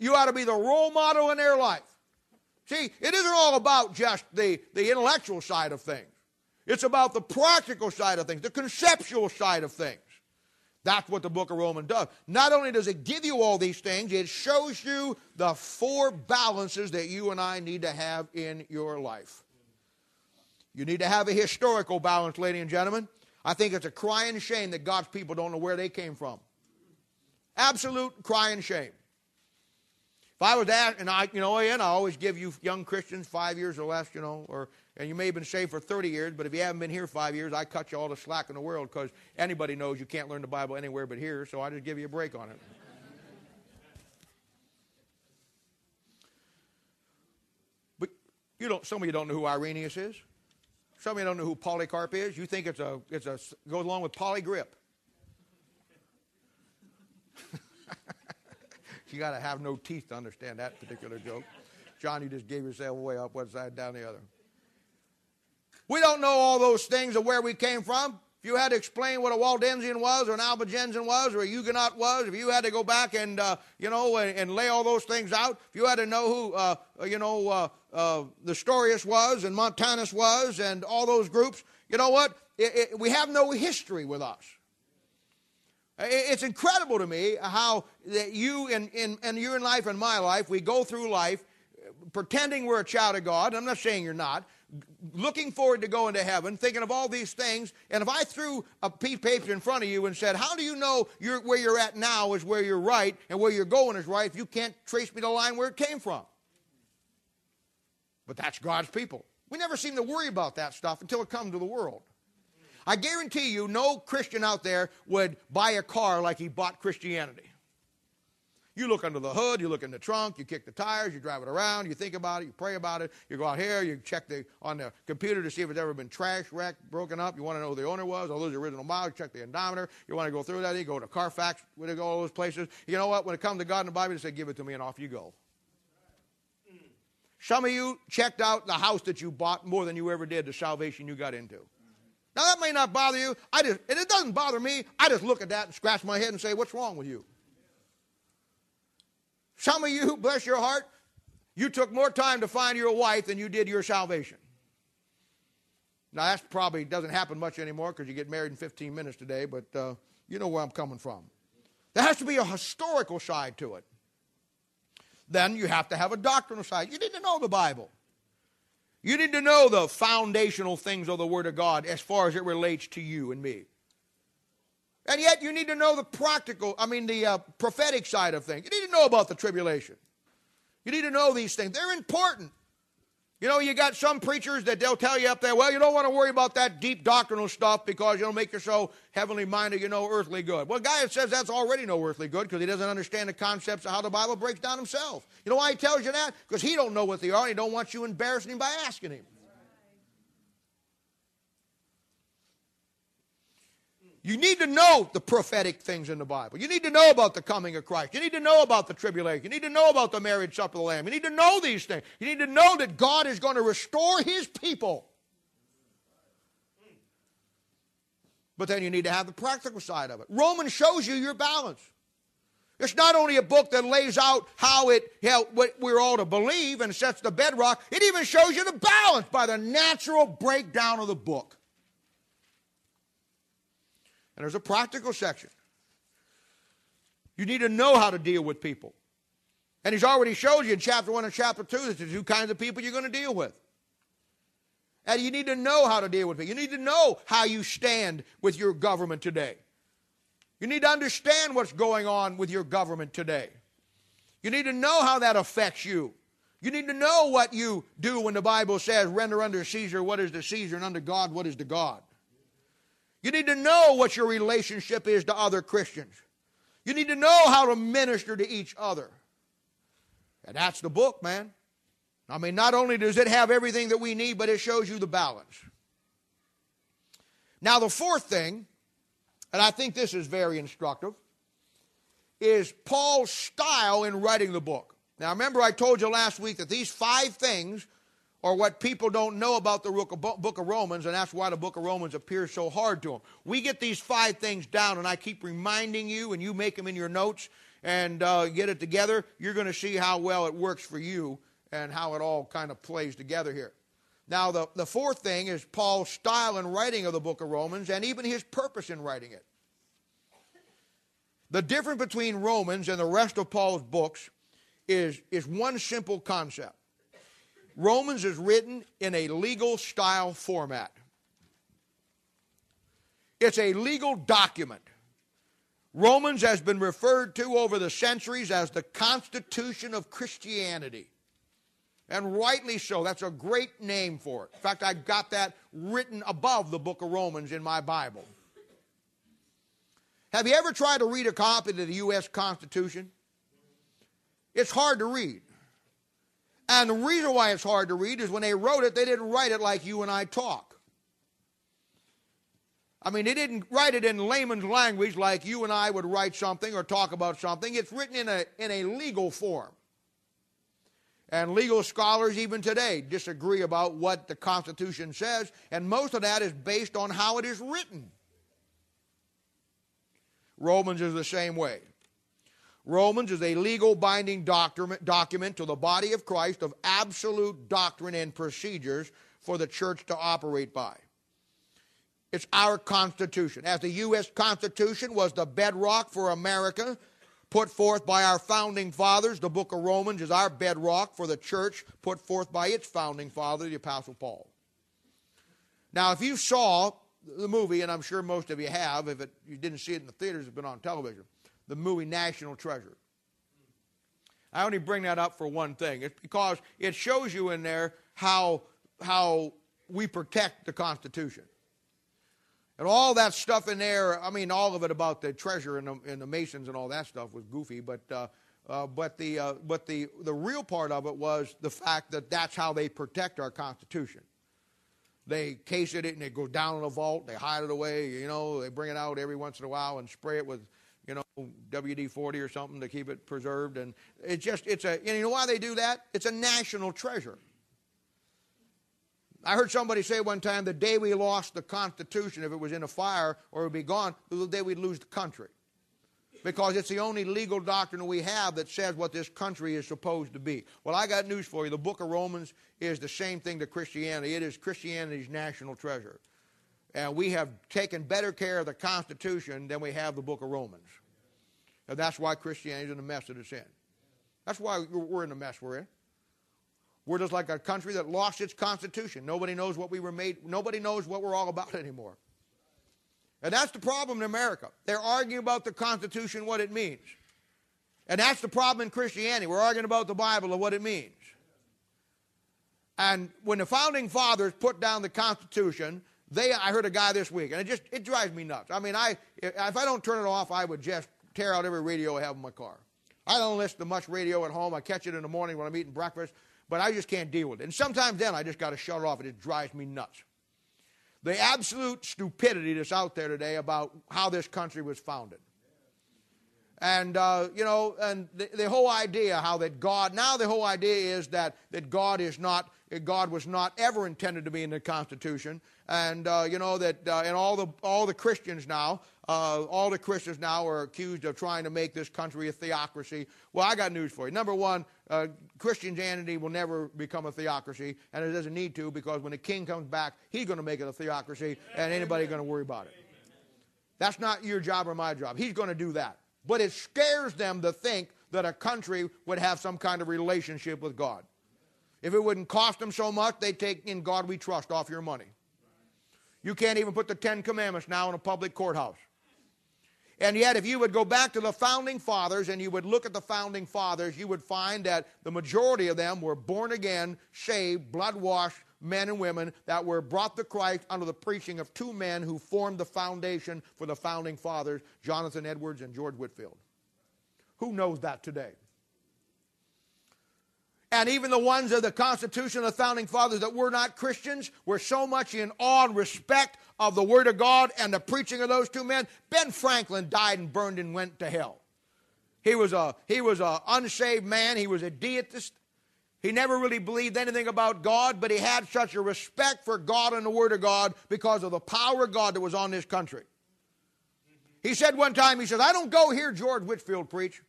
You ought to be the role model in their life. See, it isn't all about just the intellectual side of things. It's about the practical side of things, the conceptual side of things. That's what the book of Romans does. Not only does it give you all these things, it shows you the 4 balances that you and I need to have in your life. You need to have a historical balance, ladies and gentlemen. I think it's a crying shame that God's people don't know where they came from. Absolute crying shame. If I was to ask, and I always give you young Christians 5 years or less, and you may have been saved for 30 years, but if you haven't been here 5 years, I cut you all the slack in the world because anybody knows you can't learn the Bible anywhere but here, so I just give you a break on it. But some of you don't know who Irenaeus is. Some of you don't know who Polycarp is. You think it goes along with polygrip. You got to have no teeth to understand that particular joke. John, you just gave yourself way up one side, down the other. We don't know all those things of where we came from. If you had to explain what a Waldensian was or an Albigensian was or a Huguenot was, if you had to go back and, and lay all those things out, if you had to know who, Nestorius was and Montanus was and all those groups, you know what? We have no history with us. It's incredible to me how that you and you in life and my life, we go through life pretending we're a child of God. I'm not saying you're not. Looking forward to going to heaven, thinking of all these things. And if I threw a piece of paper in front of you and said, how do you know where you're at now is where you're right and where you're going is right if you can't trace me the line where it came from? But that's God's people. We never seem to worry about that stuff until it comes to the world. I guarantee you no Christian out there would buy a car like he bought Christianity. You look under the hood, you look in the trunk, you kick the tires, you drive it around, you think about it, you pray about it, you go out here, you check on the computer to see if it's ever been trash wrecked, broken up, you want to know who the owner was, all those original miles, you check the odometer, you want to go through that, you go to Carfax, you go all those places. You know what, when it comes to God in the Bible, they say, give it to me and off you go. Some of you checked out the house that you bought more than you ever did the salvation you got into. Now, that may not bother you. And it doesn't bother me. I just look at that and scratch my head and say, what's wrong with you? Some of you, bless your heart, you took more time to find your wife than you did your salvation. Now, that probably doesn't happen much anymore because you get married in 15 minutes today, but you know where I'm coming from. There has to be a historical side to it. Then you have to have a doctrinal side. You need to know the Bible. You need to know the foundational things of the Word of God as far as it relates to you and me. And yet you need to know the prophetic side of things. You need to know about the tribulation. You need to know these things. They're important. You know, you got some preachers that they'll tell you up there, well, you don't want to worry about that deep doctrinal stuff because you'll make yourself heavenly minded, you know, earthly good. Well, a guy that says that's already no earthly good because he doesn't understand the concepts of how the Bible breaks down himself. You know why he tells you that? Because he don't know what they are and he don't want you embarrassing him by asking him. You need to know the prophetic things in the Bible. You need to know about the coming of Christ. You need to know about the tribulation. You need to know about the marriage supper of the Lamb. You need to know these things. You need to know that God is going to restore His people. But then you need to have the practical side of it. Romans shows you your balance. It's not only a book that lays out what we're all to believe and sets the bedrock. It even shows you the balance by the natural breakdown of the book. And there's a practical section. You need to know how to deal with people. And he's already showed you in chapter 1 and chapter 2 that the two kinds of people you're going to deal with. And you need to know how to deal with people. You need to know how you stand with your government today. You need to understand what's going on with your government today. You need to know how that affects you. You need to know what you do when the Bible says, render unto Caesar what is to Caesar and unto God what is to God. You need to know what your relationship is to other Christians. You need to know how to minister to each other. And that's the book, man. I mean, not only does it have everything that we need, but it shows you the balance. Now, the fourth thing, and I think this is very instructive, is Paul's style in writing the book. Now, remember I told you last week that these five things or what people don't know about the book of Romans, and that's why the book of Romans appears so hard to them. We get these five things down, and I keep reminding you, and you make them in your notes and get it together. You're going to see how well it works for you and how it all kind of plays together here. Now, the fourth thing is Paul's style and writing of the book of Romans and even his purpose in writing it. The difference between Romans and the rest of Paul's books is one simple concept. Romans is written in a legal style format. It's a legal document. Romans has been referred to over the centuries as the Constitution of Christianity. And rightly so. That's a great name for it. In fact, I got that written above the book of Romans in my Bible. Have you ever tried to read a copy of the U.S. Constitution? It's hard to read. And the reason why it's hard to read is when they wrote it, they didn't write it like you and I talk. I mean, they didn't write it in layman's language like you and I would write something or talk about something. It's written in a legal form. And legal scholars even today disagree about what the Constitution says, and most of that is based on how it is written. Romans is the same way. Romans is a legal binding document to the body of Christ of absolute doctrine and procedures for the church to operate by. It's our Constitution. As the U.S. Constitution was the bedrock for America, put forth by our founding fathers, the book of Romans is our bedrock for the church, put forth by its founding father, the Apostle Paul. Now, if you saw the movie, and I'm sure most of you have, if you didn't see it in the theaters, it's been on television, the movie National Treasure. I only bring that up for one thing. It's because it shows you in there how we protect the Constitution. And all that stuff in there, I mean, all of it about the treasure and the Masons and all that stuff was goofy, but the real part of it was the fact that that's how they protect our Constitution. They case it and it goes down in a vault. They hide it away. You know, they bring it out every once in a while and spray it with, you know, WD-40 or something to keep it preserved. And it's just, it's a, and you know why they do that? It's a national treasure. I heard somebody say one time, the day we lost the Constitution, if it was in a fire or it would be gone, the day we'd lose the country. Because it's the only legal doctrine we have that says what this country is supposed to be. Well, I got news for you. The book of Romans is the same thing to Christianity. It is Christianity's national treasure. And we have taken better care of the Constitution than we have the book of Romans. And that's why Christianity is in the mess that it's in. That's why we're in the mess we're in. We're just like a country that lost its Constitution. Nobody knows what we were made. Nobody knows what we're all about anymore. And that's the problem in America. They're arguing about the Constitution, what it means. And that's the problem in Christianity. We're arguing about the Bible and what it means. And when the founding fathers put down the Constitution, I heard a guy this week, and it drives me nuts. I mean, if I don't turn it off, I would just tear out every radio I have in my car. I don't listen to much radio at home. I catch it in the morning when I'm eating breakfast, but I just can't deal with it. And sometimes then I just got to shut it off. It just drives me nuts. The absolute stupidity that's out there today about how this country was founded. And, you know, and the whole idea how that God, now the whole idea is that God was not ever intended to be in the Constitution. And, you know, and all the Christians now are accused of trying to make this country a theocracy. Well, I got news for you. Number one, Christianity will never become a theocracy, and it doesn't need to, because when the king comes back, he's going to make it a theocracy, and anybody's going to worry about it. That's not your job or my job. He's going to do that. But it scares them to think that a country would have some kind of relationship with God. If it wouldn't cost them so much, they'd take "In God We Trust" off your money. You can't even put the Ten Commandments now in a public courthouse. And yet, if you would go back to the founding fathers and you would look at the founding fathers, you would find that the majority of them were born again, saved, blood-washed men and women that were brought to Christ under the preaching of two men who formed the foundation for the founding fathers, Jonathan Edwards and George Whitfield. Who knows that today? And even the ones of the Constitution of the founding fathers that were not Christians were so much in awe and respect of the Word of God and the preaching of those two men. Ben Franklin died and burned and went to hell. He was a unsaved man. He was a deist. He never really believed anything about God, but he had such a respect for God and the Word of God because of the power of God that was on this country. He said one time, he said, "I don't go hear George Whitfield preach."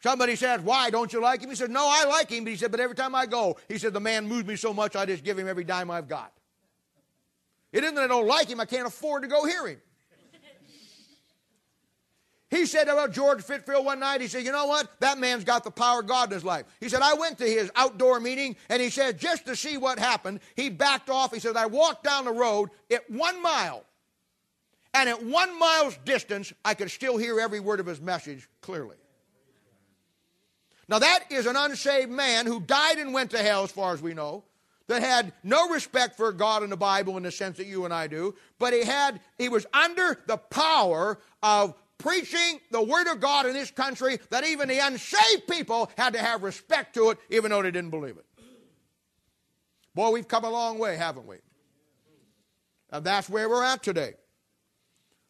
Somebody says, "Why, don't you like him?" He said, "No, I like him," but he said, "but every time I go," he said, "the man moves me so much, I just give him every dime I've got. It isn't that I don't like him, I can't afford to go hear him." He said about George Whitfield one night, he said, "You know what, that man's got the power of God in his life." He said, "I went to his outdoor meeting," and he said, just to see what happened, he backed off. He said, "I walked down the road at 1 mile, and at 1 mile's distance, I could still hear every word of his message clearly." Now that is an unsaved man who died and went to hell, as far as we know, that had no respect for God and the Bible in the sense that you and I do, but he was under the power of preaching the Word of God in this country that even the unsaved people had to have respect to it, even though they didn't believe it. Boy, we've come a long way, haven't we? And that's where we're at today.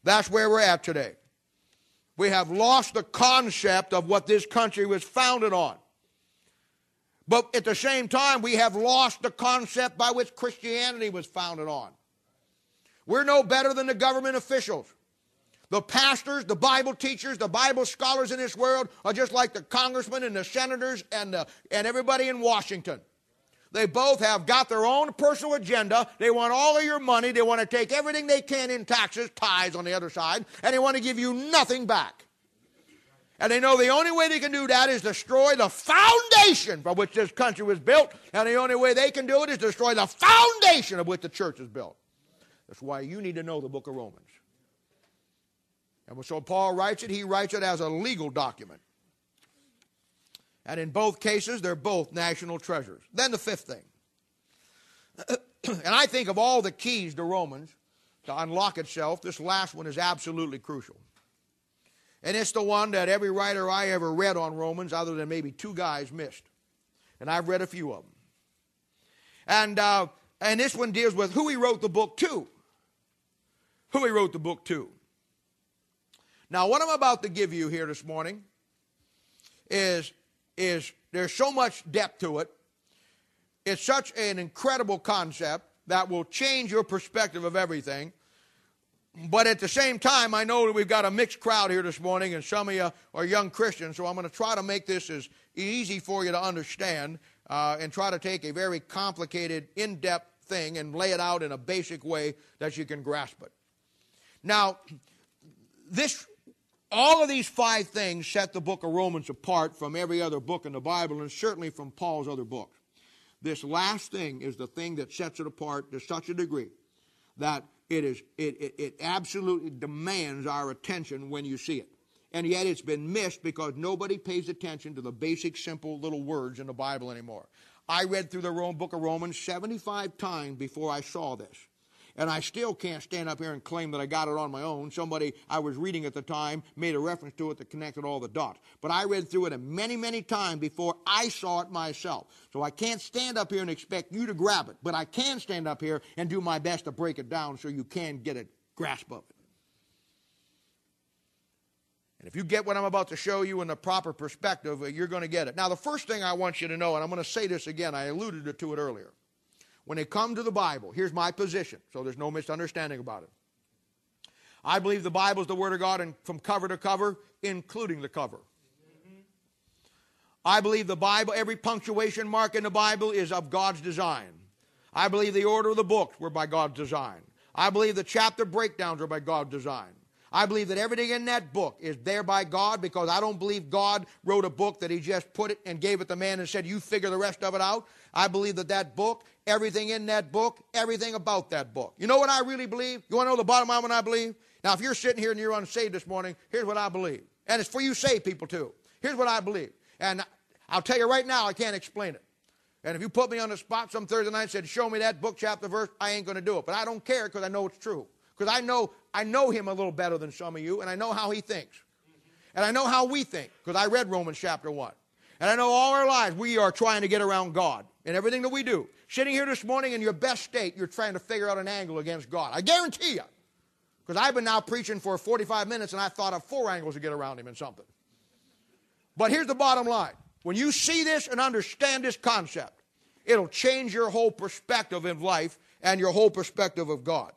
That's where we're at today. We have lost the concept of what this country was founded on. But at the same time, we have lost the concept by which Christianity was founded on. We're no better than the government officials. The pastors, the Bible teachers, the Bible scholars in this world are just like the congressmen and the senators and everybody in Washington. They both have got their own personal agenda. They want all of your money. They want to take everything they can in taxes, tithes on the other side, and they want to give you nothing back. And they know the only way they can do that is destroy the foundation by which this country was built, and the only way they can do it is destroy the foundation of which the church is built. That's why you need to know the book of Romans. And so Paul writes it. He writes it as a legal document. And in both cases, they're both national treasures. Then the fifth thing. And I think of all the keys to Romans to unlock itself, this last one is absolutely crucial. And it's the one that every writer I ever read on Romans, other than maybe two guys, missed. And I've read a few of them. And this one deals with who he wrote the book to. Who he wrote the book to. Now, what I'm about to give you here this morning is there's so much depth to it. It's such an incredible concept that will change your perspective of everything. But at the same time, I know that we've got a mixed crowd here this morning, and some of you are young Christians, so I'm going to try to make this as easy for you to understand and try to take a very complicated, in-depth thing and lay it out in a basic way that you can grasp it. Now, all of these five things set the book of Romans apart from every other book in the Bible, and certainly from Paul's other books. This last thing is the thing that sets it apart to such a degree that it absolutely demands our attention when you see it. And yet it's been missed because nobody pays attention to the basic, simple little words in the Bible anymore. I read through the book of Romans 75 times before I saw this. And I still can't stand up here and claim that I got it on my own. Somebody I was reading at the time made a reference to it that connected all the dots. But I read through it many, many times before I saw it myself. So I can't stand up here and expect you to grab it. But I can stand up here and do my best to break it down so you can get a grasp of it. And if you get what I'm about to show you in the proper perspective, you're going to get it. Now, the first thing I want you to know, and I'm going to say this again, I alluded to it earlier. When it comes to the Bible, here's my position, so there's no misunderstanding about it. I believe the Bible is the Word of God and from cover to cover, including the cover. I believe the Bible, every punctuation mark in the Bible is of God's design. I believe the order of the books were by God's design. I believe the chapter breakdowns are by God's design. I believe that everything in that book is there by God because I don't believe God wrote a book that he just put it and gave it to man and said, you figure the rest of it out. I believe that that book, everything in that book, everything about that book. You know what I really believe? You want to know the bottom line what I believe? Now, if you're sitting here and you're unsaved this morning, here's what I believe. And it's for you saved people, too. Here's what I believe. And I'll tell you right now, I can't explain it. And if you put me on the spot some Thursday night and said, show me that book, chapter, verse, I ain't going to do it. But I don't care because I know it's true. Because I know him a little better than some of you, and I know how he thinks. And I know how we think, because I read Romans chapter 1. And I know all our lives we are trying to get around God in everything that we do. Sitting here this morning in your best state, you're trying to figure out an angle against God. I guarantee you, because I've been now preaching for 45 minutes, and I thought of 4 angles to get around him in something. But here's the bottom line. When you see this and understand this concept, it'll change your whole perspective in life and your whole perspective of God.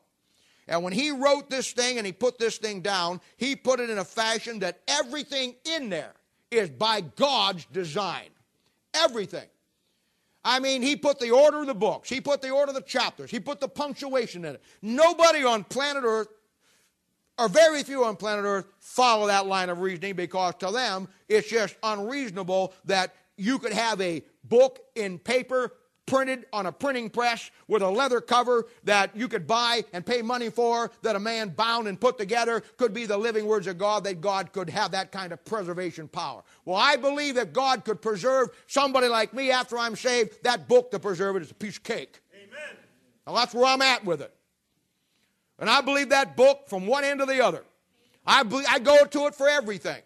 And when he wrote this thing and he put this thing down, he put it in a fashion that everything in there is by God's design. Everything. I mean, he put the order of the books. He put the order of the chapters. He put the punctuation in it. Nobody on planet Earth, or very few on planet Earth, follow that line of reasoning because to them it's just unreasonable that you could have a book in paper printed on a printing press with a leather cover that you could buy and pay money for, that a man bound and put together could be the living words of God, that God could have that kind of preservation power. Well, I believe that God could preserve somebody like me after I'm saved. That book to preserve it is a piece of cake. Amen. Now, that's where I'm at with it. And I believe that book from one end to the other. I go to it for everything.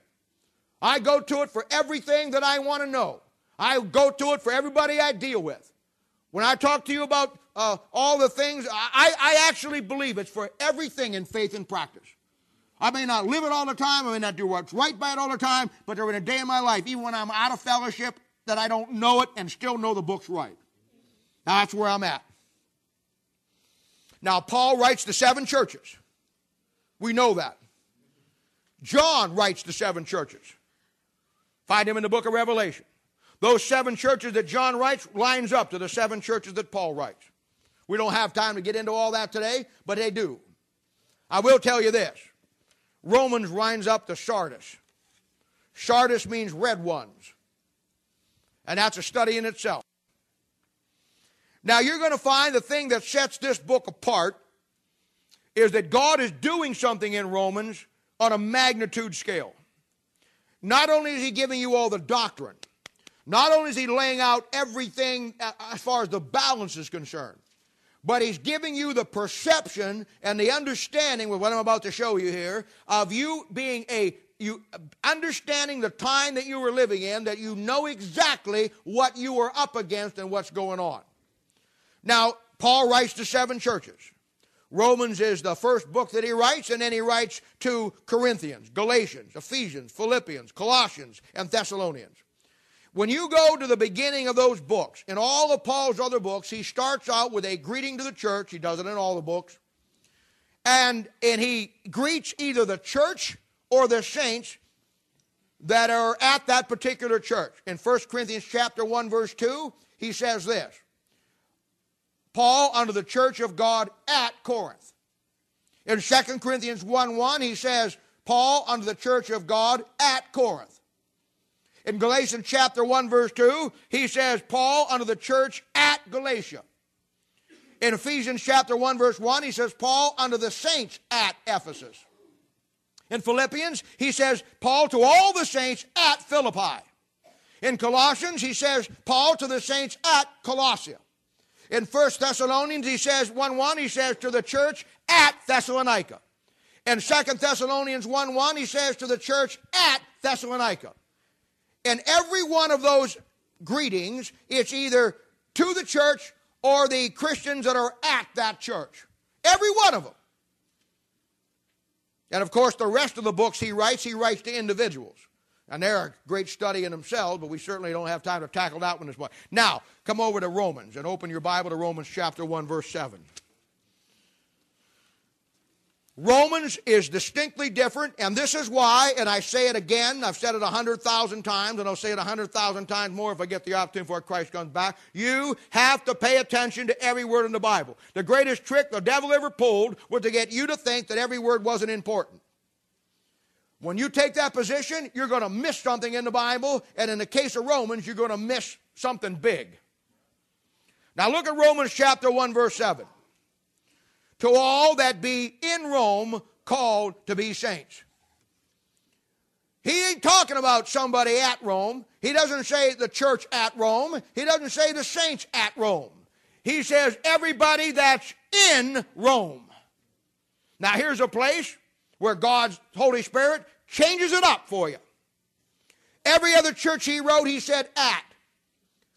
I go to it for everything that I want to know. I go to it for everybody I deal with. When I talk to you about all the things, I actually believe it's for everything in faith and practice. I may not live it all the time. I may not do what's right by it all the time. But there was a day in my life, even when I'm out of fellowship, that I don't know it and still know the book's right. Now, that's where I'm at. Now, Paul writes to 7 churches. We know that. John writes the seven churches. Find him in the book of Revelation. Those seven churches that John writes lines up to the seven churches that Paul writes. We don't have time to get into all that today, but they do. I will tell you this. Romans lines up to Sardis. Sardis means red ones. And that's a study in itself. Now you're going to find the thing that sets this book apart is that God is doing something in Romans on a magnitude scale. Not only is he giving you all the doctrine, not only is he laying out everything as far as the balance is concerned, but he's giving you the perception and the understanding with what I'm about to show you here of you being understanding the time that you were living in, that you know exactly what you were up against and what's going on. Now, Paul writes to seven churches. Romans is the first book that he writes, and then he writes to Corinthians, Galatians, Ephesians, Philippians, Colossians, and Thessalonians. When you go to the beginning of those books, in all of Paul's other books, he starts out with a greeting to the church. He does it in all the books. And he greets either the church or the saints that are at that particular church. In 1 Corinthians chapter 1, verse 2, he says this, Paul unto the church of God at Corinth. In 2 Corinthians 1:1, he says, Paul unto the church of God at Corinth. In Galatians chapter 1, verse 2, he says, Paul unto the church at Galatia. In Ephesians chapter 1, verse 1, he says, Paul unto the saints at Ephesus. In Philippians, he says, Paul to all the saints at Philippi. In Colossians, he says, Paul to the saints at Colossae. In 1 Thessalonians, he says, 1:1, he says, to the church at Thessalonica. In 2 Thessalonians 1:1, he says, to the church at Thessalonica. In every one of those greetings, it's either to the church or the Christians that are at that church. Every one of them. And, of course, the rest of the books he writes to individuals. And they're a great study in themselves, but we certainly don't have time to tackle that one this morning. Now, come over to Romans and open your Bible to Romans chapter 1, verse 7. Romans is distinctly different, and this is why, and I say it again, I've said it 100,000 times, and I'll say it 100,000 times more if I get the opportunity before Christ comes back. You have to pay attention to every word in the Bible. The greatest trick the devil ever pulled was to get you to think that every word wasn't important. When you take that position, you're going to miss something in the Bible, and in the case of Romans, you're going to miss something big. Now look at Romans chapter 1, verse 7. To all that be in Rome called to be saints. He ain't talking about somebody at Rome. He doesn't say the church at Rome. He doesn't say the saints at Rome. He says everybody that's in Rome. Now here's a place where God's Holy Spirit changes it up for you. Every other church he wrote, he said at.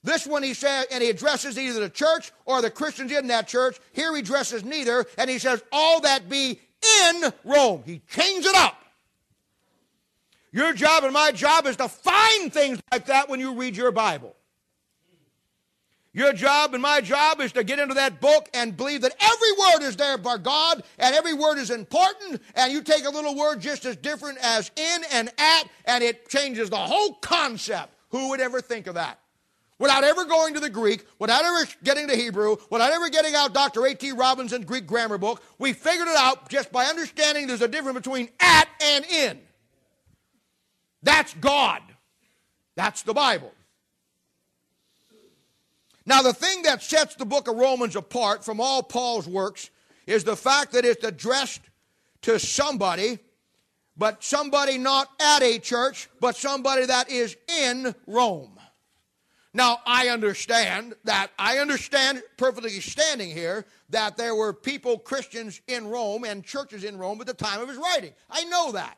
This one he says, and he addresses either the church or the Christians in that church. Here he addresses neither, and he says, all that be in Rome. He changed it up. Your job and my job is to find things like that when you read your Bible. Your job and my job is to get into that book and believe that every word is there by God, and every word is important, and you take a little word just as different as in and at, and it changes the whole concept. Who would ever think of that? Without ever going to the Greek, without ever getting to Hebrew, without ever getting out Dr. A.T. Robinson's Greek grammar book, we figured it out just by understanding there's a difference between at and in. That's God. That's the Bible. Now, the thing that sets the book of Romans apart from all Paul's works is the fact that it's addressed to somebody, but somebody not at a church, but somebody that is in Rome. Now, I understand perfectly standing here that there were people, Christians in Rome and churches in Rome at the time of his writing. I know that.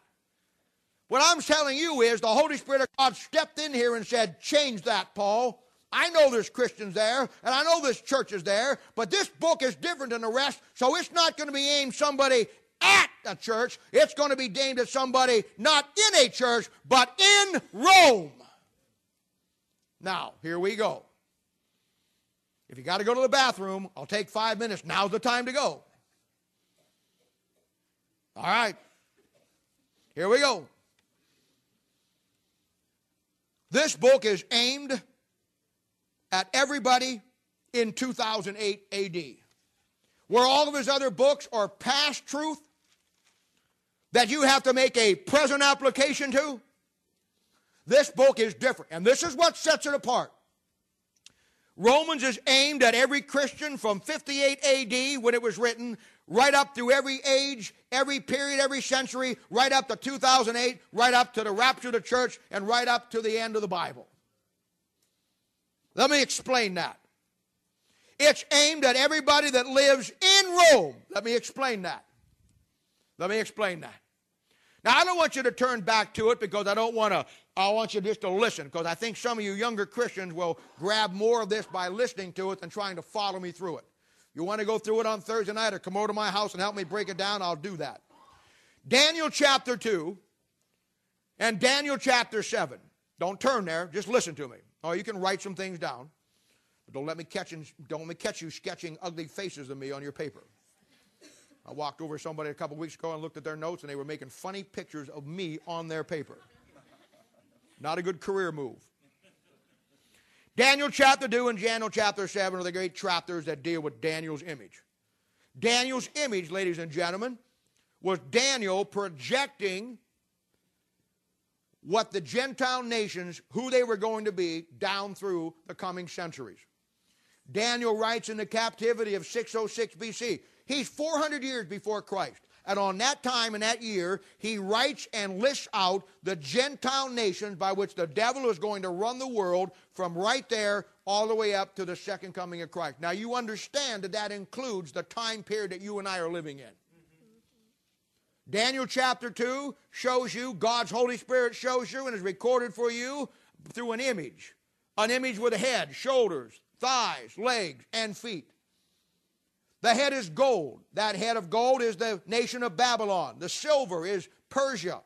What I'm telling you is the Holy Spirit of God stepped in here and said, change that, Paul. I know there's Christians there, and I know there's churches there, but this book is different than the rest, so it's not going to be aimed somebody at a church. It's going to be aimed at somebody not in a church, but in Rome. Now, here we go. If you got to go to the bathroom, I'll take 5 minutes. Now's the time to go. All right. Here we go. This book is aimed at everybody in 2008 A.D. Where all of his other books are past truth that you have to make a present application to, this book is different. And this is what sets it apart. Romans is aimed at every Christian from 58 A.D. when it was written, right up through every age, every period, every century, right up to 2008, right up to the rapture of the church, and right up to the end of the Bible. Let me explain that. It's aimed at everybody that lives in Rome. Let me explain that. Let me explain that. Now, I don't want you to turn back to it because I don't want to. I want you just to listen, because I think some of you younger Christians will grab more of this by listening to it than trying to follow me through it. You want to go through it on Thursday night or come over to my house and help me break it down? I'll do that. Daniel chapter 2 and Daniel chapter 7. Don't turn there. Just listen to me. Or you can write some things down. But don't let me catch you sketching ugly faces of me on your paper. I walked over to somebody a couple weeks ago and looked at their notes, and they were making funny pictures of me on their paper. Not a good career move. Daniel chapter 2 and Daniel chapter 7 are the great chapters that deal with Daniel's image. Daniel's image, ladies and gentlemen, was Daniel projecting what the Gentile nations, who they were going to be down through the coming centuries. Daniel writes in the captivity of 606 BC. He's 400 years before Christ. And on that time and that year, he writes and lists out the Gentile nations by which the devil is going to run the world from right there all the way up to the second coming of Christ. Now, you understand that that includes the time period that you and I are living in. Daniel chapter 2 shows you, God's Holy Spirit shows you and is recorded for you through an image with a head, shoulders, thighs, legs, and feet. The head is gold. That head of gold is the nation of Babylon. The silver is Persia.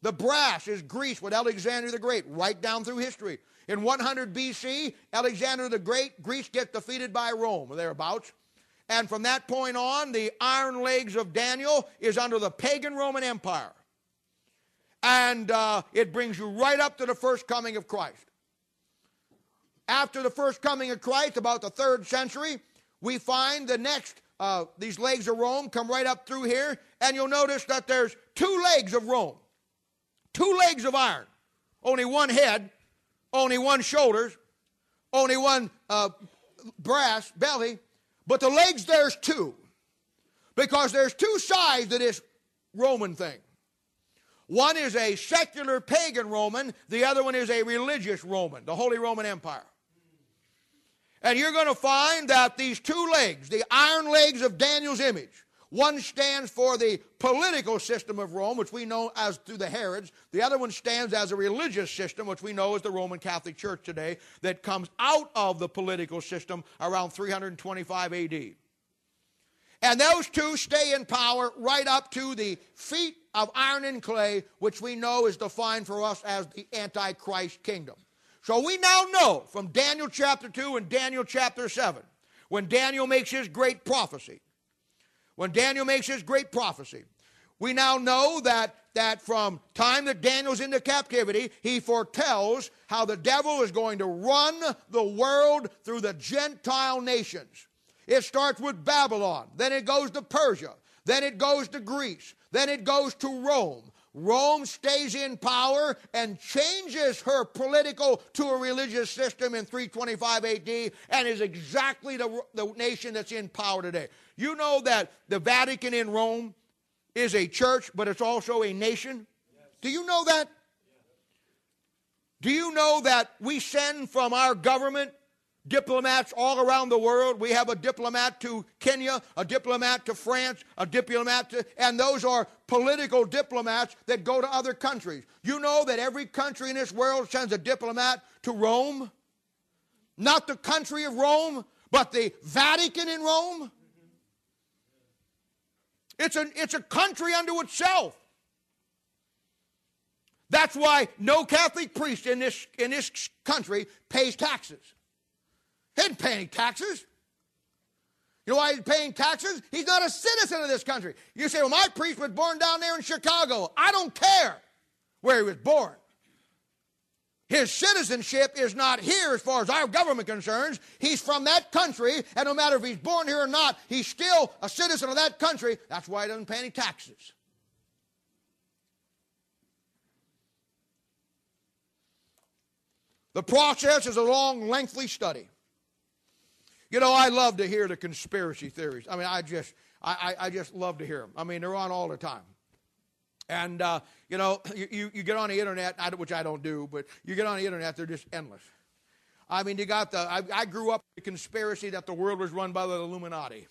The brass is Greece with Alexander the Great, right down through history. In 100 BC, Alexander the Great, Greece gets defeated by Rome, or thereabouts. And from that point on, the iron legs of Daniel is under the pagan Roman Empire. And it brings you right up to the first coming of Christ. After the first coming of Christ, about the 3rd century, we find the next, these legs of Rome come right up through here, and you'll notice that there's 2 legs of Rome, 2 legs of iron, only 1 head, only 1 shoulders, only 1 brass belly, but the legs there's 2, because there's 2 sides to this Roman thing. One is a secular pagan Roman, the other one is a religious Roman, the Holy Roman Empire. And you're going to find that these 2 legs, the iron legs of Daniel's image, one stands for the political system of Rome, which we know as through the Herods. The other one stands as a religious system, which we know as the Roman Catholic Church today, that comes out of the political system around 325 AD. And those 2 stay in power right up to the feet of iron and clay, which we know is defined for us as the Antichrist kingdom. So we now know from Daniel chapter 2 and Daniel chapter 7, when Daniel makes his great prophecy, we now know that from time that Daniel's in the captivity, he foretells how the devil is going to run the world through the Gentile nations. It starts with Babylon, then it goes to Persia, then it goes to Greece, then it goes to Rome. Rome stays in power and changes her political to a religious system in 325 AD and is exactly the nation that's in power today. You know that the Vatican in Rome is a church, but it's also a nation? Yes. Do you know that? Yes. Do you know that we send from our government diplomats all around the world? We have a diplomat to Kenya, a diplomat to France, a diplomat to... And those are political diplomats that go to other countries. You know that every country in this world sends a diplomat to Rome? Not the country of Rome, but the Vatican in Rome? It's a country unto itself. That's why no Catholic priest in this country pays taxes. He didn't pay any taxes. You know why he's paying taxes? He's not a citizen of this country. You say, well, my priest was born down there in Chicago. I don't care where he was born. His citizenship is not here as far as our government concerns. He's from that country, and no matter if he's born here or not, he's still a citizen of that country. That's why he doesn't pay any taxes. The process is a long, lengthy study. You know, I love to hear the conspiracy theories. I mean, I just love to hear them. I mean, they're on all the time. And, you know, you get on the internet, which I don't do, but you get on the internet, they're just endless. I mean, you got I grew up with the conspiracy that the world was run by the Illuminati.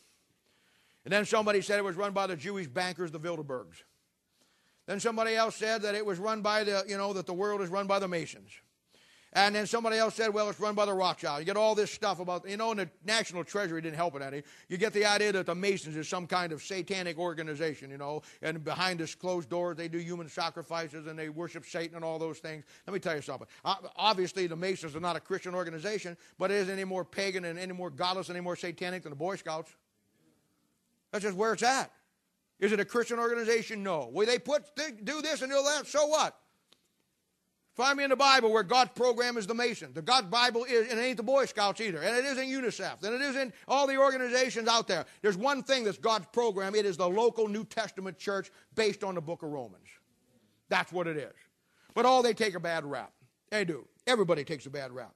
And then somebody said it was run by the Jewish bankers, the Bilderbergs. Then somebody else said that it was run by that the world is run by the Masons. And then somebody else said, well, it's run by the Rothschild. You get all this stuff about, and the National Treasury didn't help it any. You get the idea that the Masons is some kind of satanic organization, and behind this closed door, they do human sacrifices and they worship Satan and all those things. Let me tell you something. Obviously, the Masons are not a Christian organization, but it isn't any more pagan and any more godless, any more satanic than the Boy Scouts. That's just where it's at. Is it a Christian organization? No. Will they do this and do that? So what? Find me in the Bible where God's program is the Mason. The God's Bible is, and it ain't the Boy Scouts either, and it isn't UNICEF, and it isn't all the organizations out there. There's one thing that's God's program. It is the local New Testament church based on the book of Romans. That's what it is. But they take a bad rap. They do. Everybody takes a bad rap.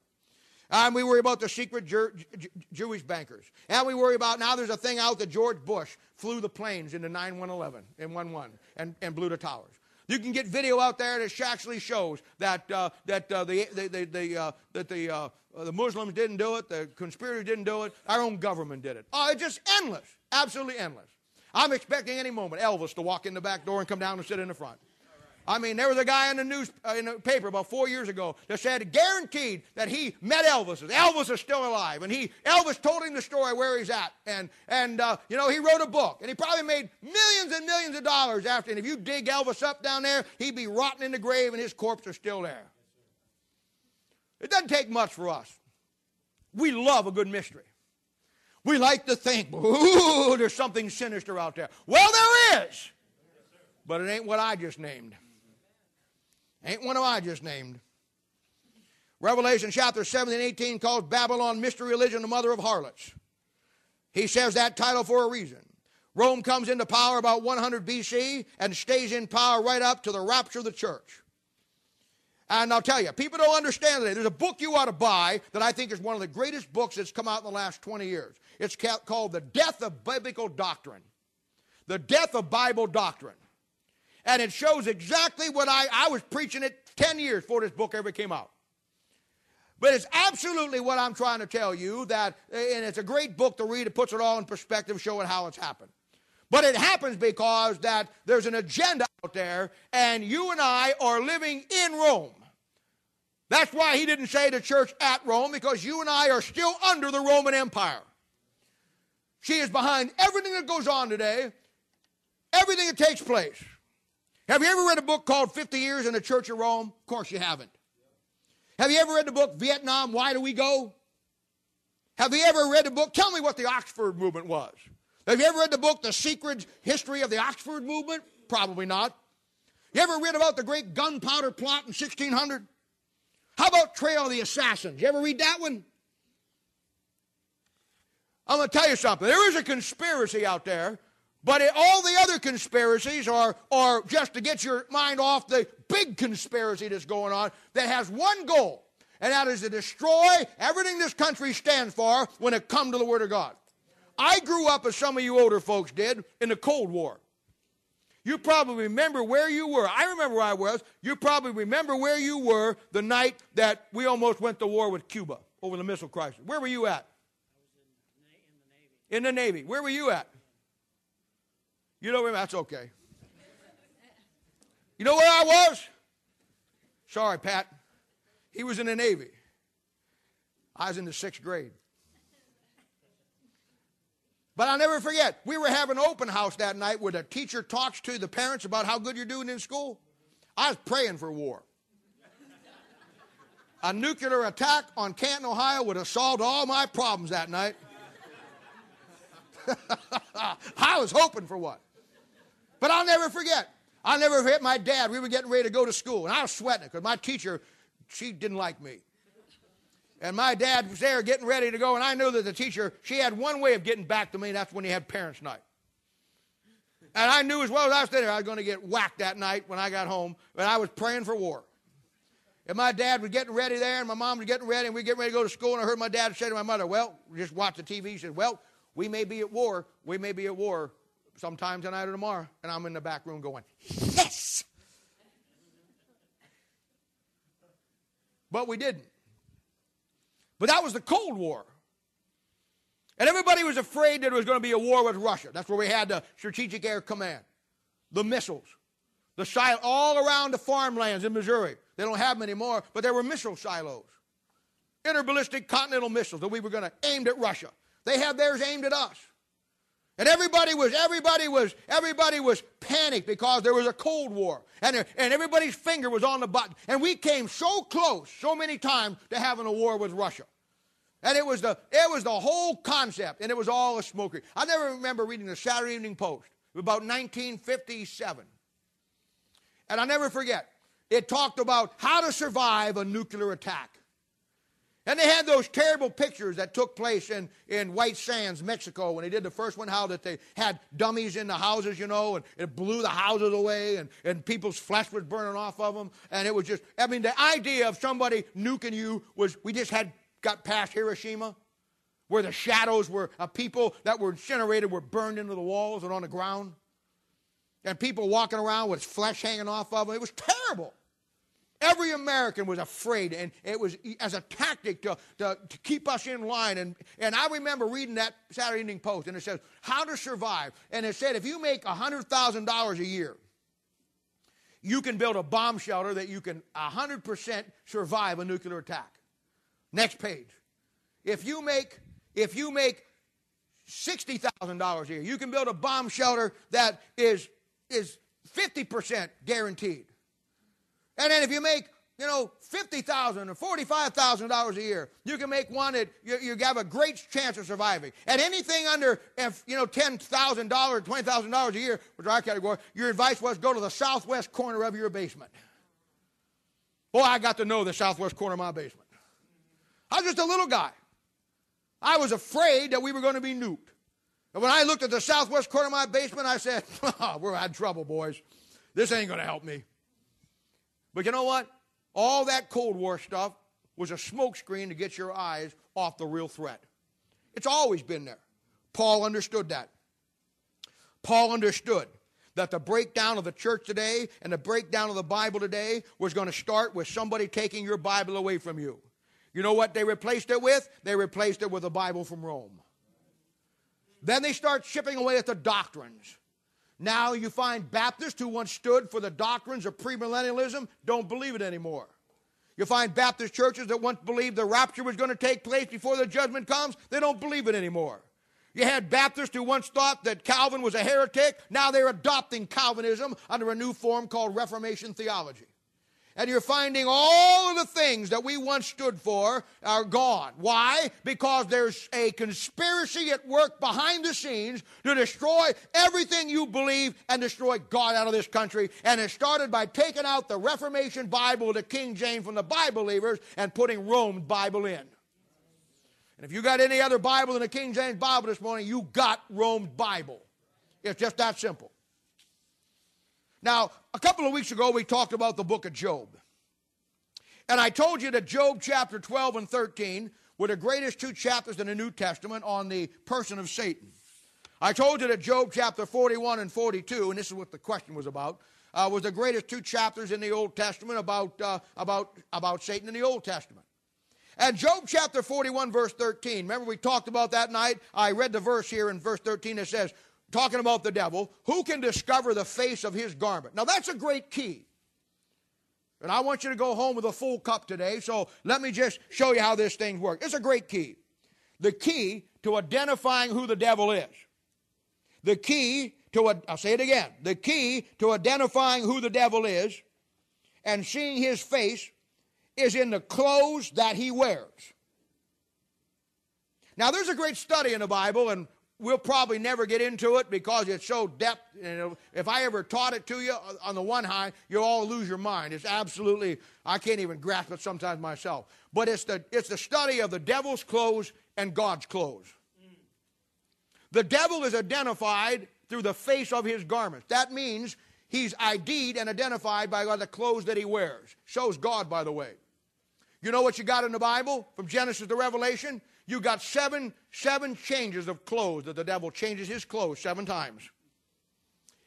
And we worry about the secret Jewish bankers. And we worry about, now there's a thing out that George Bush flew the planes into 9/11 and 1/1 and blew the towers. You can get video out there that actually shows that the Muslims didn't do it, the conspirators didn't do it, our own government did it. Oh, it's just endless, absolutely endless. I'm expecting any moment Elvis to walk in the back door and come down and sit in the front. I mean, there was a guy in the paper about 4 years ago that said, guaranteed, that he met Elvis. Elvis is still alive, and Elvis told him the story where he's at, and he wrote a book, and he probably made millions and millions of dollars after. And if you dig Elvis up down there, he'd be rotting in the grave, and his corpse is still there. It doesn't take much for us. We love a good mystery. We like to think, ooh, there's something sinister out there. Well, there is, but it ain't what I just named. Ain't one of I just named. Revelation chapter 7 and 18 calls Babylon mystery religion the mother of harlots. He says that title for a reason. Rome comes into power about 100 BC and stays in power right up to the rapture of the church. And I'll tell you, people don't understand today. There's a book you ought to buy that I think is one of the greatest books that's come out in the last 20 years. It's called The Death of Biblical Doctrine. The Death of Bible Doctrine. And it shows exactly what I was preaching it 10 years before this book ever came out. But it's absolutely what I'm trying to tell you, and it's a great book to read. It puts it all in perspective, showing how it's happened. But it happens because that there's an agenda out there, and you and I are living in Rome. That's why he didn't say the church at Rome, because you and I are still under the Roman Empire. She is behind everything that goes on today, everything that takes place. Have you ever read a book called 50 Years in the Church of Rome? Of course you haven't. Have you ever read the book, Vietnam, Why Do We Go? Have you ever read the book, tell me what the Oxford Movement was? Have you ever read the book, The Secret History of the Oxford Movement? Probably not. You ever read about the great gunpowder plot in 1600? How about Trail of the Assassins? You ever read that one? I'm going to tell you something. There is a conspiracy out there. But all the other conspiracies are just to get your mind off the big conspiracy that's going on that has one goal, and that is to destroy everything this country stands for when it comes to the Word of God. I grew up, as some of you older folks did, in the Cold War. You probably remember where you were. I remember where I was. You probably remember where you were the night that we almost went to war with Cuba over the missile crisis. Where were you at? I was in the Navy. In the Navy. Where were you at? You know, that's okay. You know where I was? Sorry, Pat. He was in the Navy. I was in the 6th grade. But I'll never forget, we were having an open house that night where the teacher talks to the parents about how good you're doing in school. I was praying for war. A nuclear attack on Canton, Ohio would have solved all my problems that night. I was hoping for one. But I'll never forget. I'll never forget my dad. We were getting ready to go to school, and I was sweating because my teacher, she didn't like me. And my dad was there getting ready to go, and I knew that the teacher, she had one way of getting back to me, and that's when he had parents' night. And I knew as well as I was there, I was going to get whacked that night when I got home, but I was praying for war. And my dad was getting ready there, and my mom was getting ready, and we were getting ready to go to school, and I heard my dad say to my mother, well, just watch the TV. He said, well, we may be at war. We may be at war sometime tonight or tomorrow. And I'm in the back room going, yes! But we didn't. But that was the Cold War. And everybody was afraid that it was going to be a war with Russia. That's where we had the Strategic Air Command, the missiles, the silos all around the farmlands in Missouri. They don't have them anymore, but there were missile silos, interballistic continental missiles that we were going to aim at Russia. They had theirs aimed at us. And everybody was panicked because there was a Cold War. And everybody's finger was on the button. And we came so close, so many times, to having a war with Russia. And it was the whole concept, and it was all a smoke. I never remember reading the Saturday Evening Post. It was about 1957. And I never forget. It talked about how to survive a nuclear attack. And they had those terrible pictures that took place in White Sands, Mexico, when they did the first one, how that they had dummies in the houses, you know, and it blew the houses away, and people's flesh was burning off of them. And it was just, I mean, the idea of somebody nuking you was, we just got past Hiroshima, where the shadows were, people that were incinerated were burned into the walls and on the ground. And people walking around with flesh hanging off of them. It was terrible. Every American was afraid, and it was as a tactic to keep us in line. And I remember reading that Saturday Evening Post, and it says, how to survive. And it said, if you make $100,000 a year, you can build a bomb shelter that you can 100% survive a nuclear attack. Next page. If you make $60,000 a year, you can build a bomb shelter that is 50% guaranteed. And then if you make, you know, $50,000 or $45,000 a year, you can make one that you have a great chance of surviving. And anything under, you know, $10,000 or $20,000 a year, which are our category, your advice was go to the southwest corner of your basement. Boy, I got to know the southwest corner of my basement. I was just a little guy. I was afraid that we were going to be nuked. And when I looked at the southwest corner of my basement, I said, oh, we're out of trouble, boys. This ain't going to help me. But you know what? All that Cold War stuff was a smokescreen to get your eyes off the real threat. It's always been there. Paul understood that. Paul understood that the breakdown of the church today and the breakdown of the Bible today was going to start with somebody taking your Bible away from you. You know what they replaced it with? They replaced it with a Bible from Rome. Then they start chipping away at the doctrines. Now you find Baptists who once stood for the doctrines of premillennialism don't believe it anymore. You find Baptist churches that once believed the rapture was going to take place before the judgment comes, they don't believe it anymore. You had Baptists who once thought that Calvin was a heretic, now they're adopting Calvinism under a new form called Reformation theology. And you're finding all of the things that we once stood for are gone. Why? Because there's a conspiracy at work behind the scenes to destroy everything you believe and destroy God out of this country. And it started by taking out the Reformation Bible, the King James, from the Bible believers and putting Rome Bible in. And if you got any other Bible than the King James Bible this morning, you got Rome Bible. It's just that simple. Now, a couple of weeks ago, we talked about the book of Job. And I told you that Job chapter 12 and 13 were the greatest two chapters in the New Testament on the person of Satan. I told you that Job chapter 41 and 42, and this is what the question was about, was the greatest two chapters in the Old Testament about Satan in the Old Testament. And Job chapter 41, verse 13, remember we talked about that night? I read the verse here in verse 13 that says, talking about the devil, who can discover the face of his garment? Now, that's a great key. And I want you to go home with a full cup today, so let me just show you how this thing works. It's a great key. The key to identifying who the devil is. The key to, I'll say it again, the key to identifying who the devil is and seeing his face is in the clothes that he wears. Now, there's a great study in the Bible, and We'll probably never get into it because it's so depth. And if I ever taught it to you on the one hand, you'll all lose your mind. It's absolutely, I can't even grasp it sometimes myself. But it's the study of the devil's clothes and God's clothes. The devil is identified through the face of his garments. That means he's ID'd and identified by the clothes that he wears. Shows God, by the way. You know what you got in the Bible from Genesis to Revelation? You got seven changes of clothes that the devil changes his clothes 7 times.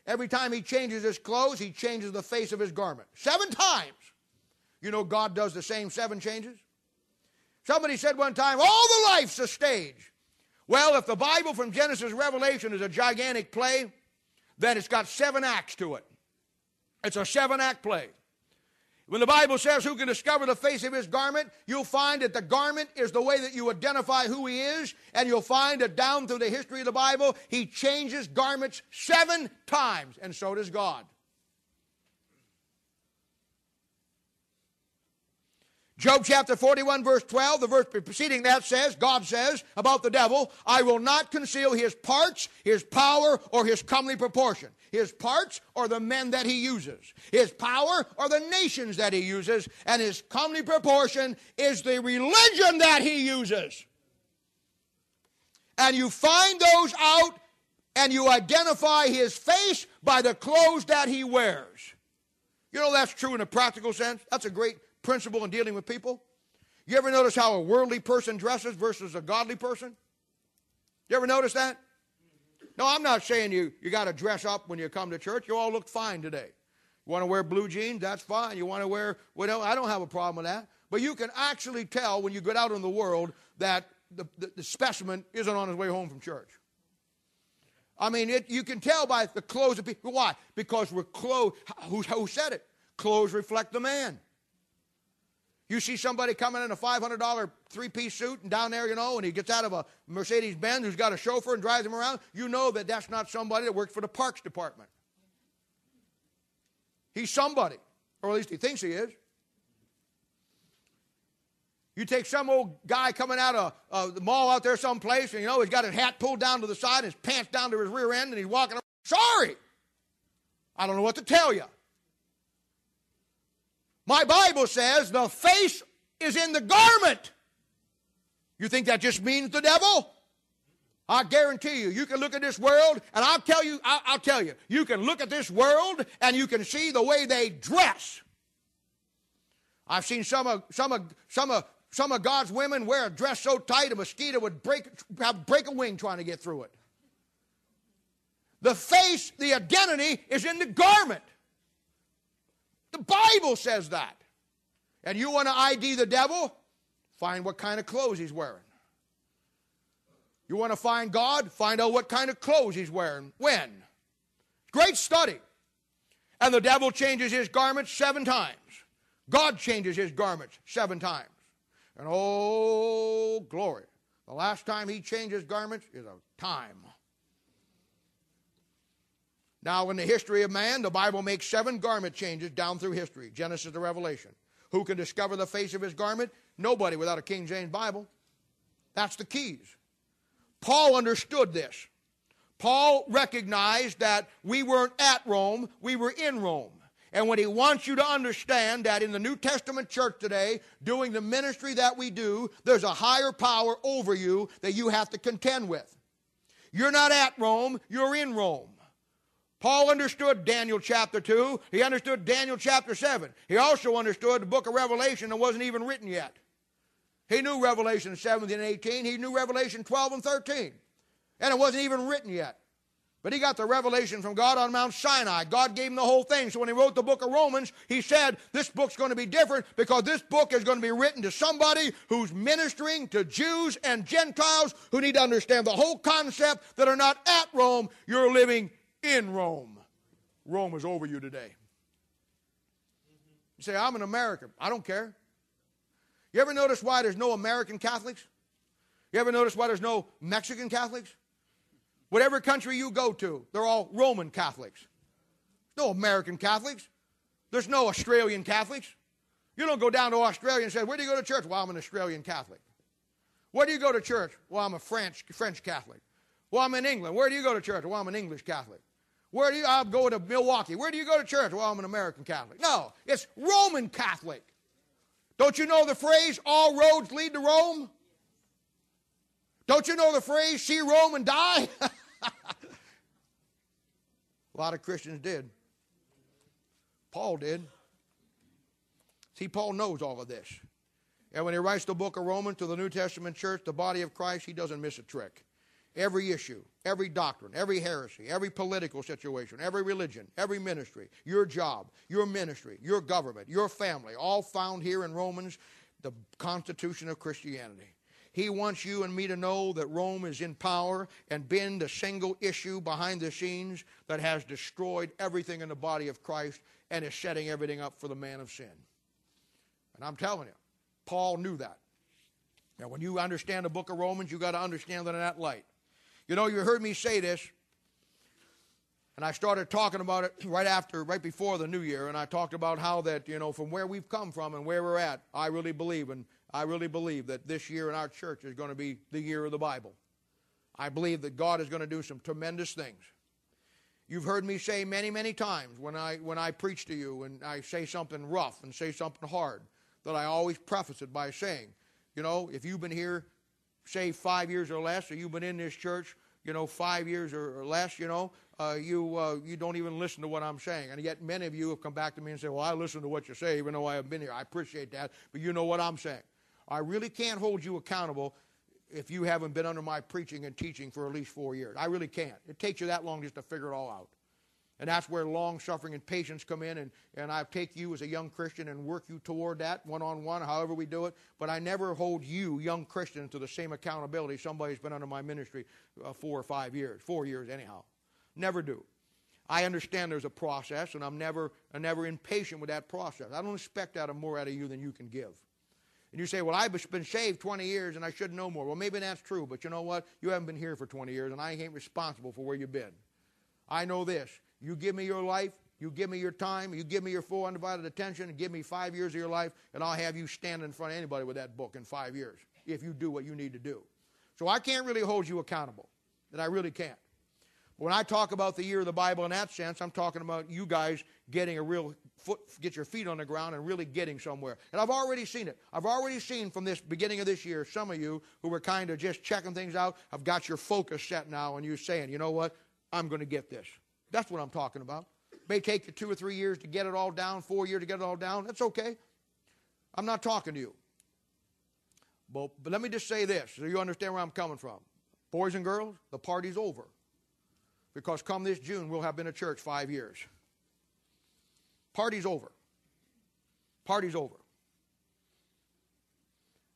Every time he changes his clothes, he changes the face of his garment. 7 times. You know God does the same 7 changes? Somebody said one time, all the life's a stage. Well, if the Bible from Genesis to Revelation is a gigantic play, then it's got 7 acts to it. It's a 7-act play. When the Bible says who can discover the face of his garment, you'll find that the garment is the way that you identify who he is, and you'll find that down through the history of the Bible, he changes garments 7 times, and so does God. Job chapter 41, verse 12, the verse preceding that says, God says about the devil, I will not conceal his parts, his power, or his comely proportion. His parts are the men that he uses. His power are the nations that he uses. And his comely proportion is the religion that he uses. And you find those out and you identify his face by the clothes that he wears. You know that's true in a practical sense. That's a great principle in dealing with people. You ever notice how a worldly person dresses versus a godly person? You ever notice that? No, I'm not saying you got to dress up when you come to church. You all look fine today. You want to wear blue jeans? That's fine. You want to wear, well, I don't have a problem with that. But you can actually tell when you get out in the world that the specimen isn't on his way home from church. I mean, you can tell by the clothes of people. Why? Because we're clothed. Who said it? Clothes reflect the man. You see somebody coming in a $500 3-piece suit and down there, and he gets out of a Mercedes Benz who's got a chauffeur and drives him around, you know that that's not somebody that works for the Parks Department. He's somebody, or at least he thinks he is. You take some old guy coming out of the mall out there someplace, and he's got his hat pulled down to the side, his pants down to his rear end, and he's walking around, sorry, I don't know what to tell you. My Bible says the face is in the garment. You think that just means the devil? I guarantee you, you can look at this world, and I'll tell you, you can look at this world, and you can see the way they dress. I've seen some of God's women wear a dress so tight a mosquito would break a wing trying to get through it. The face, the identity, is in the garment. The Bible says that. And you want to ID the devil? Find what kind of clothes he's wearing. You want to find God? Find out what kind of clothes he's wearing. When? Great study. And the devil changes his garments 7 times. God changes his garments 7 times. And oh, glory. The last time he changes garments is a time. Now, in the history of man, the Bible makes 7 garment changes down through history, Genesis to Revelation. Who can discover the face of his garment? Nobody without a King James Bible. That's the keys. Paul understood this. Paul recognized that we weren't at Rome, we were in Rome. And what he wants you to understand that in the New Testament church today, doing the ministry that we do, there's a higher power over you that you have to contend with. You're not at Rome, you're in Rome. Paul understood Daniel chapter 2. He understood Daniel chapter 7. He also understood the book of Revelation that wasn't even written yet. He knew Revelation 17 and 18. He knew Revelation 12 and 13. And it wasn't even written yet. But he got the revelation from God on Mount Sinai. God gave him the whole thing. So when he wrote the book of Romans, he said, this book's going to be different because this book is going to be written to somebody who's ministering to Jews and Gentiles who need to understand the whole concept that are not at Rome. You're living in Rome. Rome is over you today. You say, I'm an American. I don't care. You ever notice why there's no American Catholics? You ever notice why there's no Mexican Catholics? Whatever country you go to, they're all Roman Catholics. No American Catholics. There's no Australian Catholics. You don't go down to Australia and say, where do you go to church? Well, I'm an Australian Catholic. Where do you go to church? Well, I'm a French Catholic. Well, I'm in England. Where do you go to church? Well, I'm an English Catholic. Where do you? I go to Milwaukee. Where do you go to church? Well, I'm an American Catholic. No, it's Roman Catholic. Don't you know the phrase, all roads lead to Rome? Don't you know the phrase, see Rome and die? A lot of Christians did. Paul did. See, Paul knows all of this. And when he writes the book of Romans to the New Testament church, the body of Christ, he doesn't miss a trick. Every issue, every doctrine, every heresy, every political situation, every religion, every ministry, your job, your ministry, your government, your family, all found here in Romans, the constitution of Christianity. He wants you and me to know that Rome is in power and been the single issue behind the scenes that has destroyed everything in the body of Christ and is setting everything up for the man of sin. And I'm telling you, Paul knew that. Now, when you understand the book of Romans, you've got to understand that in that light. You know, you heard me say this, and I started talking about it right before the new year, and I talked about how that, you know, from where we've come from and where we're at, I really believe that this year in our church is going to be the year of the Bible. I believe that God is going to do some tremendous things. You've heard me say many, many times when I preach to you and I say something rough and say something hard, that I always preface it by saying, you know, if you've been here, say 5 years or less, or you've been in this church, you know, 5 years or less, you know, you don't even listen to what I'm saying. And yet many of you have come back to me and said, well, I listen to what you say, even though I haven't been here. I appreciate that, but you know what I'm saying. I really can't hold you accountable if you haven't been under my preaching and teaching for at least 4 years. I really can't. It takes you that long just to figure it all out. And that's where long-suffering and patience come in, and I take you as a young Christian and work you toward that one-on-one, however we do it. But I never hold you, young Christians, to the same accountability somebody's been under my ministry 4 or 5 years, 4 years anyhow. Never do. I understand there's a process, and I'm never impatient with that process. I don't expect that more out of you than you can give. And you say, well, I've been saved 20 years, and I should know more. Well, maybe that's true, but you know what? You haven't been here for 20 years, and I ain't responsible for where you've been. I know this. You give me your life, you give me your time, you give me your full undivided attention, and give me 5 years of your life, and I'll have you stand in front of anybody with that book in 5 years if you do what you need to do. So I can't really hold you accountable, and I really can't. When I talk about the year of the Bible in that sense, I'm talking about you guys getting a real foot, get your feet on the ground and really getting somewhere. And I've already seen it. I've already seen from this beginning of this year, some of you who were kind of just checking things out, have got your focus set now, and you're saying, you know what, I'm going to get this. That's what I'm talking about. It may take you 2 or 3 years to get it all down, 4 years to get it all down. That's okay. I'm not talking to you. But let me just say this so you understand where I'm coming from. Boys and girls, the party's over. Because come this June, we'll have been a church 5 years. Party's over. Party's over.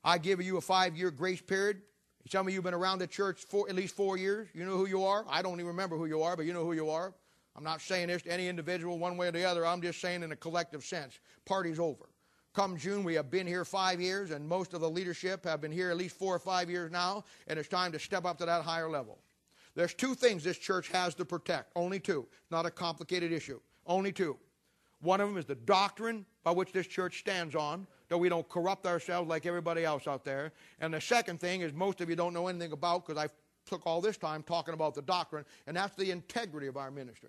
I give you a 5-year grace period. Some of you have been around the church for at least 4 years. You know who you are. I don't even remember who you are, but you know who you are. I'm not saying this to any individual one way or the other. I'm just saying in a collective sense, party's over. Come June, we have been here 5 years, and most of the leadership have been here at least 4 or 5 years now, and it's time to step up to that higher level. There's two things this church has to protect, only two. Not a complicated issue, only two. One of them is the doctrine by which this church stands on, so we don't corrupt ourselves like everybody else out there. And the second thing is most of you don't know anything about because I took all this time talking about the doctrine, and that's the integrity of our ministry.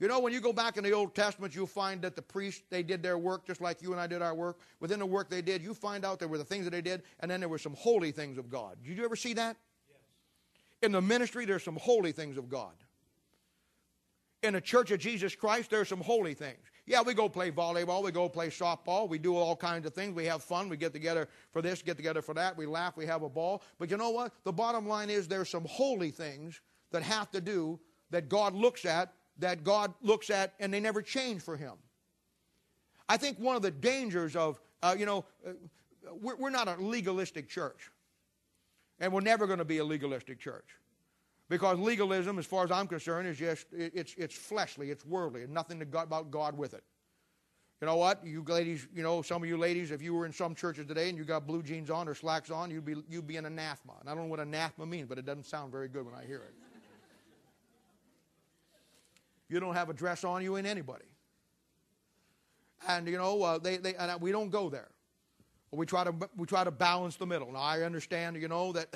You know, when you go back in the Old Testament, you'll find that the priests, they did their work just like you and I did our work. Within the work they did, you find out there were the things that they did, and then there were some holy things of God. Did you ever see that? Yes. In the ministry, there's some holy things of God. In the Church of Jesus Christ, there's some holy things. Yeah, we go play volleyball, we go play softball, we do all kinds of things, we have fun, we get together for this, get together for that, we laugh, we have a ball. But you know what? The bottom line is there's some holy things that have to do that God looks at, and they never change for him. I think one of the dangers of, we're not a legalistic church. And we're never going to be a legalistic church. Because legalism, as far as I'm concerned, is just, it's fleshly, it's worldly, and nothing about God with it. You know what? You ladies, you know, some of you ladies, if you were in some churches today and you got blue jeans on or slacks on, you'd be an anathema. And I don't know what anathema means, but it doesn't sound very good when I hear it. If you don't have a dress on, you ain't anybody. And, you know, we don't go there. We try to balance the middle. Now I understand, that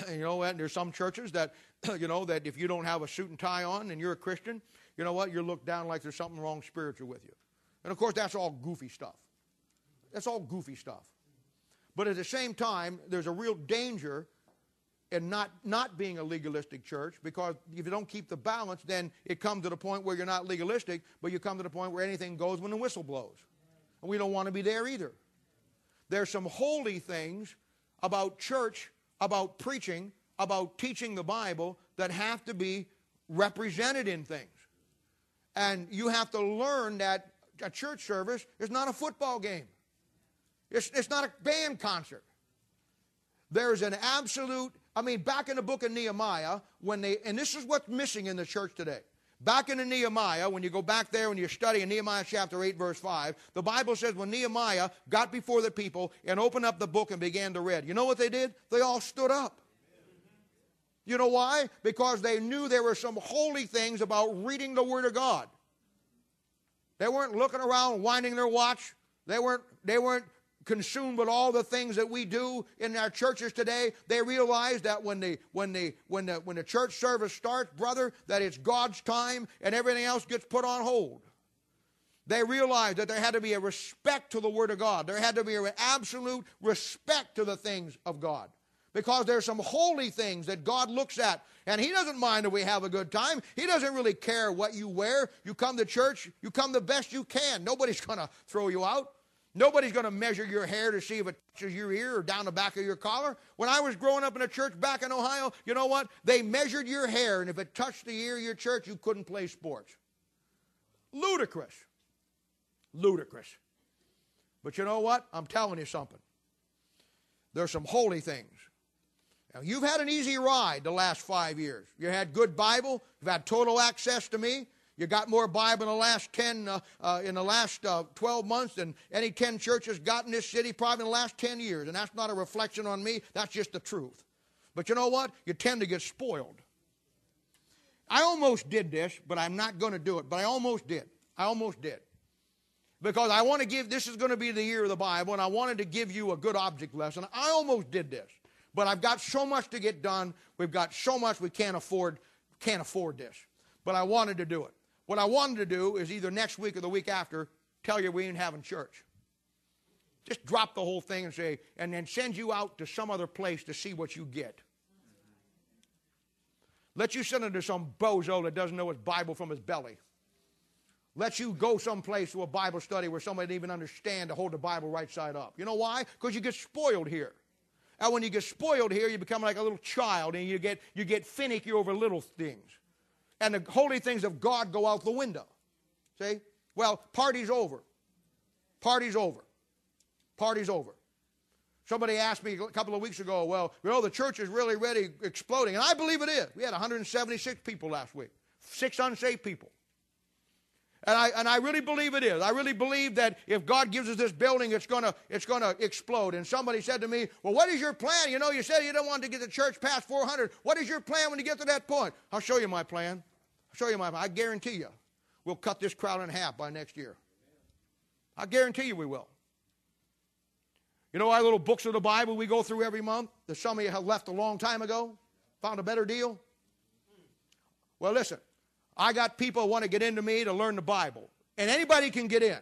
there's some churches that, that if you don't have a suit and tie on and you're a Christian, you're looked down like there's something wrong spiritual with you. And of course, that's all goofy stuff. But at the same time, there's a real danger in not being a legalistic church, because if you don't keep the balance, then it comes to the point where you're not legalistic, but you come to the point where anything goes when the whistle blows. And we don't want to be there either. There's some holy things about church, about preaching, about teaching the Bible that have to be represented in things. And you have to learn that a church service is not a football game. It's not a band concert. There's an absolute, back in the book of Nehemiah, and this is what's missing in the church today. Back in Nehemiah, when you go back there and you study in Nehemiah chapter 8, verse 5, the Bible says when Nehemiah got before the people and opened up the book and began to read, you know what they did? They all stood up. You know why? Because they knew there were some holy things about reading the Word of God. They weren't looking around, winding their watch. They weren't consumed with all the things that we do in our churches today. They realize that when the church service starts, brother, that it's God's time and everything else gets put on hold. They realized that there had to be a respect to the Word of God. There had to be an absolute respect to the things of God, because there's some holy things that God looks at, and He doesn't mind if we have a good time. He doesn't really care what you wear. You come to church, you come the best you can. Nobody's going to throw you out. Nobody's going to measure your hair to see if it touches your ear or down the back of your collar. When I was growing up in a church back in Ohio, you know what? They measured your hair, and if it touched the ear of your church, you couldn't play sports. Ludicrous. Ludicrous. But you know what? I'm telling you something. There's some holy things. Now, you've had an easy ride the last 5 years. You had good Bible. You've had total access to me. You got more Bible in the last 12 months than any 10 churches got in this city probably in the last 10 years. And that's not a reflection on me. That's just the truth. But you know what? You tend to get spoiled. I almost did this, but I'm not going to do it. But I almost did. Because I want to give, this is going to be the year of the Bible, and I wanted to give you a good object lesson. I almost did this. But I've got so much to get done. We've got so much we can't afford this. But I wanted to do it. What I wanted to do is either next week or the week after tell you we ain't having church. Just drop the whole thing and say, and then send you out to some other place to see what you get. Let you send it to some bozo that doesn't know his Bible from his belly. Let you go someplace to a Bible study where somebody didn't even understand to hold the Bible right side up. You know why? Because you get spoiled here. And when you get spoiled here, you become like a little child, and you get finicky over little things. And the holy things of God go out the window. See? Well, party's over. Somebody asked me a couple of weeks ago, well, the church is really exploding. And I believe it is. We had 176 people last week. 6 unsaved people. And I really believe it is. I really believe that if God gives us this building, it's gonna explode. And somebody said to me, well, what is your plan? You said you don't want to get the church past 400. What is your plan when you get to that point? I'll show you my plan. I guarantee you we'll cut this crowd in half by next year. I guarantee you we will. You know our little books of the Bible we go through every month that some of you have left a long time ago? Found a better deal? Well, listen. I got people who want to get into me to learn the Bible. And anybody can get in.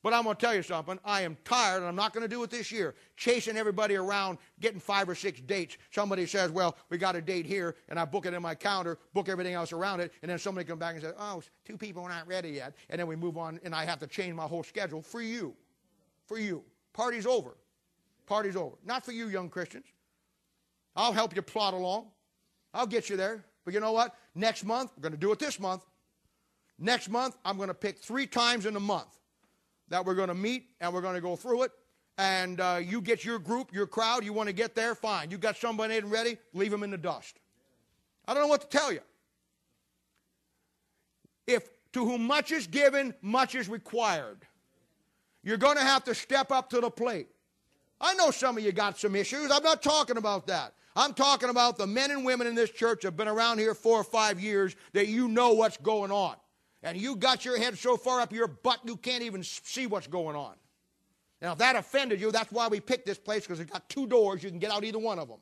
But I'm going to tell you something. I am tired, and I'm not going to do it this year, chasing everybody around, getting 5 or 6 dates. Somebody says, well, we got a date here, and I book it in my calendar, book everything else around it, and then somebody comes back and says, oh, 2 people are not ready yet. And then we move on, and I have to change my whole schedule for you. Party's over. Not for you, young Christians. I'll help you plot along. I'll get you there. But you know what? Next month, we're going to do it this month. Next month, I'm going to pick 3 times in the month that we're going to meet, and we're going to go through it. And you get your group, your crowd. You want to get there? Fine. You got somebody ready? Leave them in the dust. I don't know what to tell you. If to whom much is given, much is required. You're going to have to step up to the plate. I know some of you got some issues. I'm not talking about that. I'm talking about the men and women in this church have been around here 4 or 5 years that you know what's going on. And you got your head so far up your butt you can't even see what's going on. Now, if that offended you, that's why we picked this place, because it's got two doors. You can get out either one of them.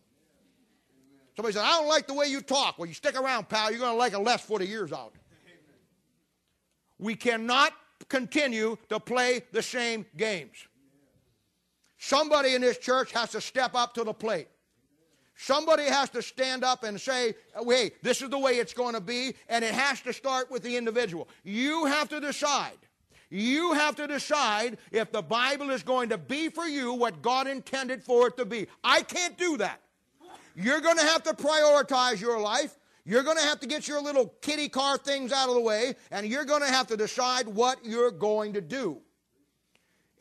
Somebody said, I don't like the way you talk. Well, you stick around, pal. You're going to like it less 40 years out. We cannot continue to play the same games. Somebody in this church has to step up to the plate. Somebody has to stand up and say, hey, this is the way it's going to be, and it has to start with the individual. You have to decide. You have to decide if the Bible is going to be for you what God intended for it to be. I can't do that. You're going to have to prioritize your life. You're going to have to get your little kitty car things out of the way, and you're going to have to decide what you're going to do.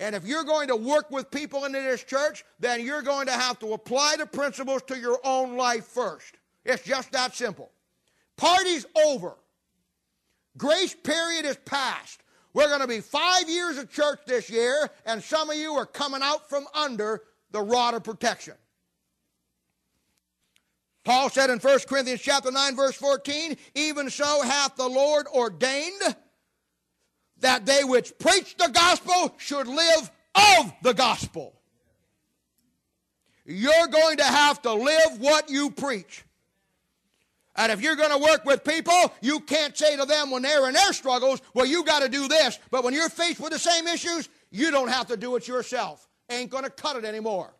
And if you're going to work with people in this church, then you're going to have to apply the principles to your own life first. It's just that simple. Party's over. Grace period is past. We're going to be 5 years of church this year, and some of you are coming out from under the rod of protection. Paul said in 1 Corinthians chapter 9, verse 14, even so hath the Lord ordained that they which preach the gospel should live of the gospel. You're going to have to live what you preach. And if you're going to work with people, you can't say to them when they're in their struggles, well, you got to do this. But when you're faced with the same issues, you don't have to do it yourself. Ain't going to cut it anymore.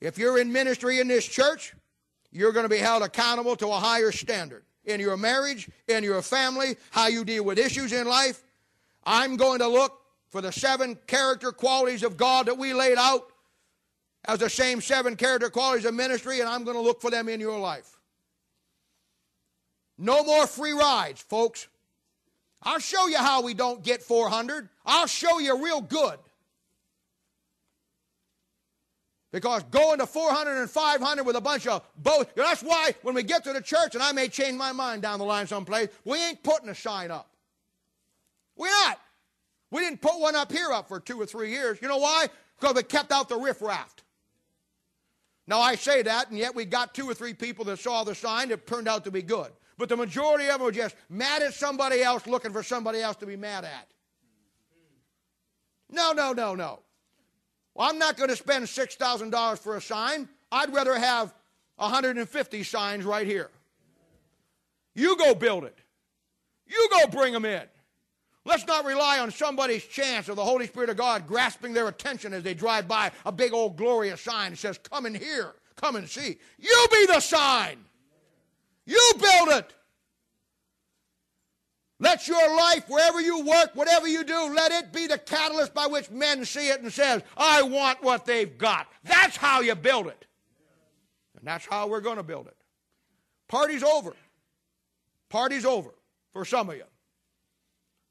If you're in ministry in this church, you're going to be held accountable to a higher standard in your marriage, in your family, how you deal with issues in life. I'm going to look for the 7 character qualities of God that we laid out as the same 7 character qualities of ministry, and I'm going to look for them in your life. No more free rides, folks. I'll show you how we don't get 400. I'll show you real good. Because going to 400 and 500 with a bunch of both, that's why when we get to the church, and I may change my mind down the line someplace, we ain't putting a sign up. We're not. We didn't put one up here up for 2 or 3 years. You know why? Because we kept out the riffraff. Now, I say that, and yet we got 2 or 3 people that saw the sign that turned out to be good. But the majority of them were just mad at somebody else looking for somebody else to be mad at. No. Well, I'm not going to spend $6,000 for a sign. I'd rather have 150 signs right here. You go build it. You go bring them in. Let's not rely on somebody's chance of the Holy Spirit of God grasping their attention as they drive by a big old glorious sign that says, come in here, come and see. You be the sign. You build it. Let your life, wherever you work, whatever you do, let it be the catalyst by which men see it and says, I want what they've got. That's how you build it. And that's how we're going to build it. Party's over. Party's over for some of you.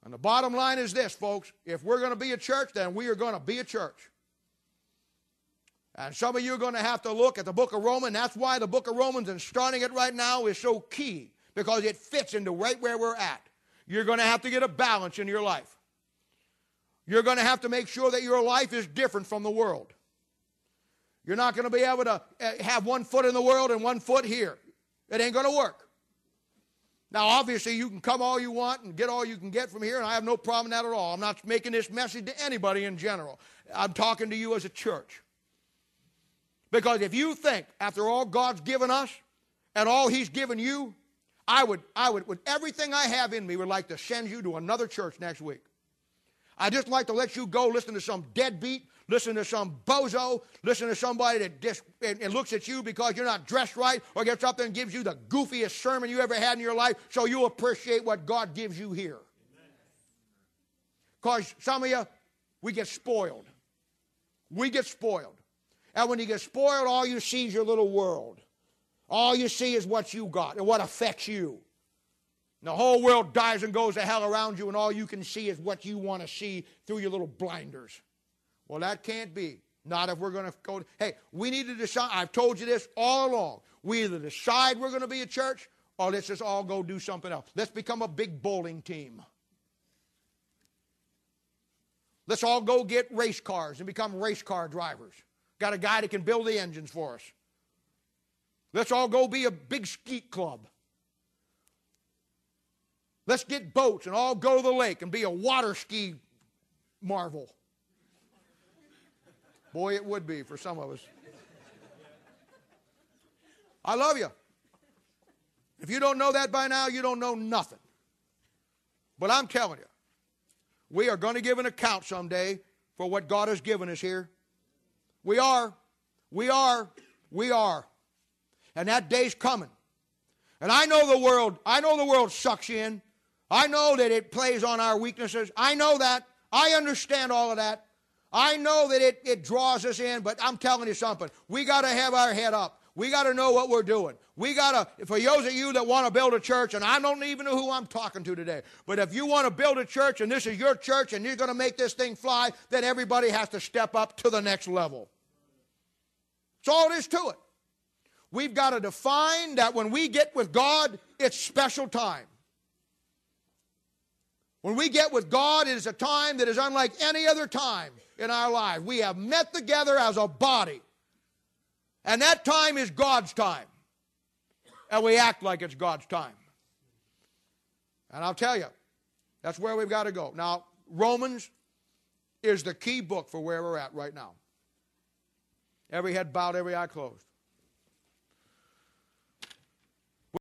And the bottom line is this, folks. If we're going to be a church, then we are going to be a church. And some of you are going to have to look at the book of Romans. That's why the book of Romans and starting it right now is so key, because it fits into right where we're at. You're going to have to get a balance in your life. You're going to have to make sure that your life is different from the world. You're not going to be able to have one foot in the world and one foot here. It ain't going to work. Now, obviously, you can come all you want and get all you can get from here, and I have no problem with that at all. I'm not making this message to anybody in general. I'm talking to you as a church. Because if you think, after all God's given us and all He's given you, I would, with everything I have in me, would like to send you to another church next week. I'd just like to let you go listen to some deadbeat, listen to some bozo, listen to somebody that just and looks at you because you're not dressed right or gets up there and gives you the goofiest sermon you ever had in your life so you appreciate what God gives you here. Because some of you, we get spoiled. We get spoiled. And when you get spoiled, all you see is your little world. All you see is what you got and what affects you. And the whole world dies and goes to hell around you, and all you can see is what you want to see through your little blinders. Well, that can't be. Not if we're going to go. Hey, we need to decide. I've told you this all along. We either decide we're going to be a church, or let's just all go do something else. Let's become a big bowling team. Let's all go get race cars and become race car drivers. Got a guy that can build the engines for us. Let's all go be a big skeet club. Let's get boats and all go to the lake and be a water ski marvel. Boy, it would be for some of us. I love you. If you don't know that by now, you don't know nothing. But I'm telling you, we are going to give an account someday for what God has given us here. We are. And that day's coming. And I know the world sucks you in. I know that it plays on our weaknesses. I know that. I understand all of that. I know that it draws us in, but I'm telling you something. We got to have our head up. We got to know what we're doing. For those of you that want to build a church, and I don't even know who I'm talking to today, but if you want to build a church and this is your church and you're going to make this thing fly, then everybody has to step up to the next level. That's all it is to it. We've got to define that when we get with God, it's special time. When we get with God, it is a time that is unlike any other time in our life. We have met together as a body. And that time is God's time. And we act like it's God's time. And I'll tell you, that's where we've got to go. Now, Romans is the key book for where we're at right now. Every head bowed, every eye closed.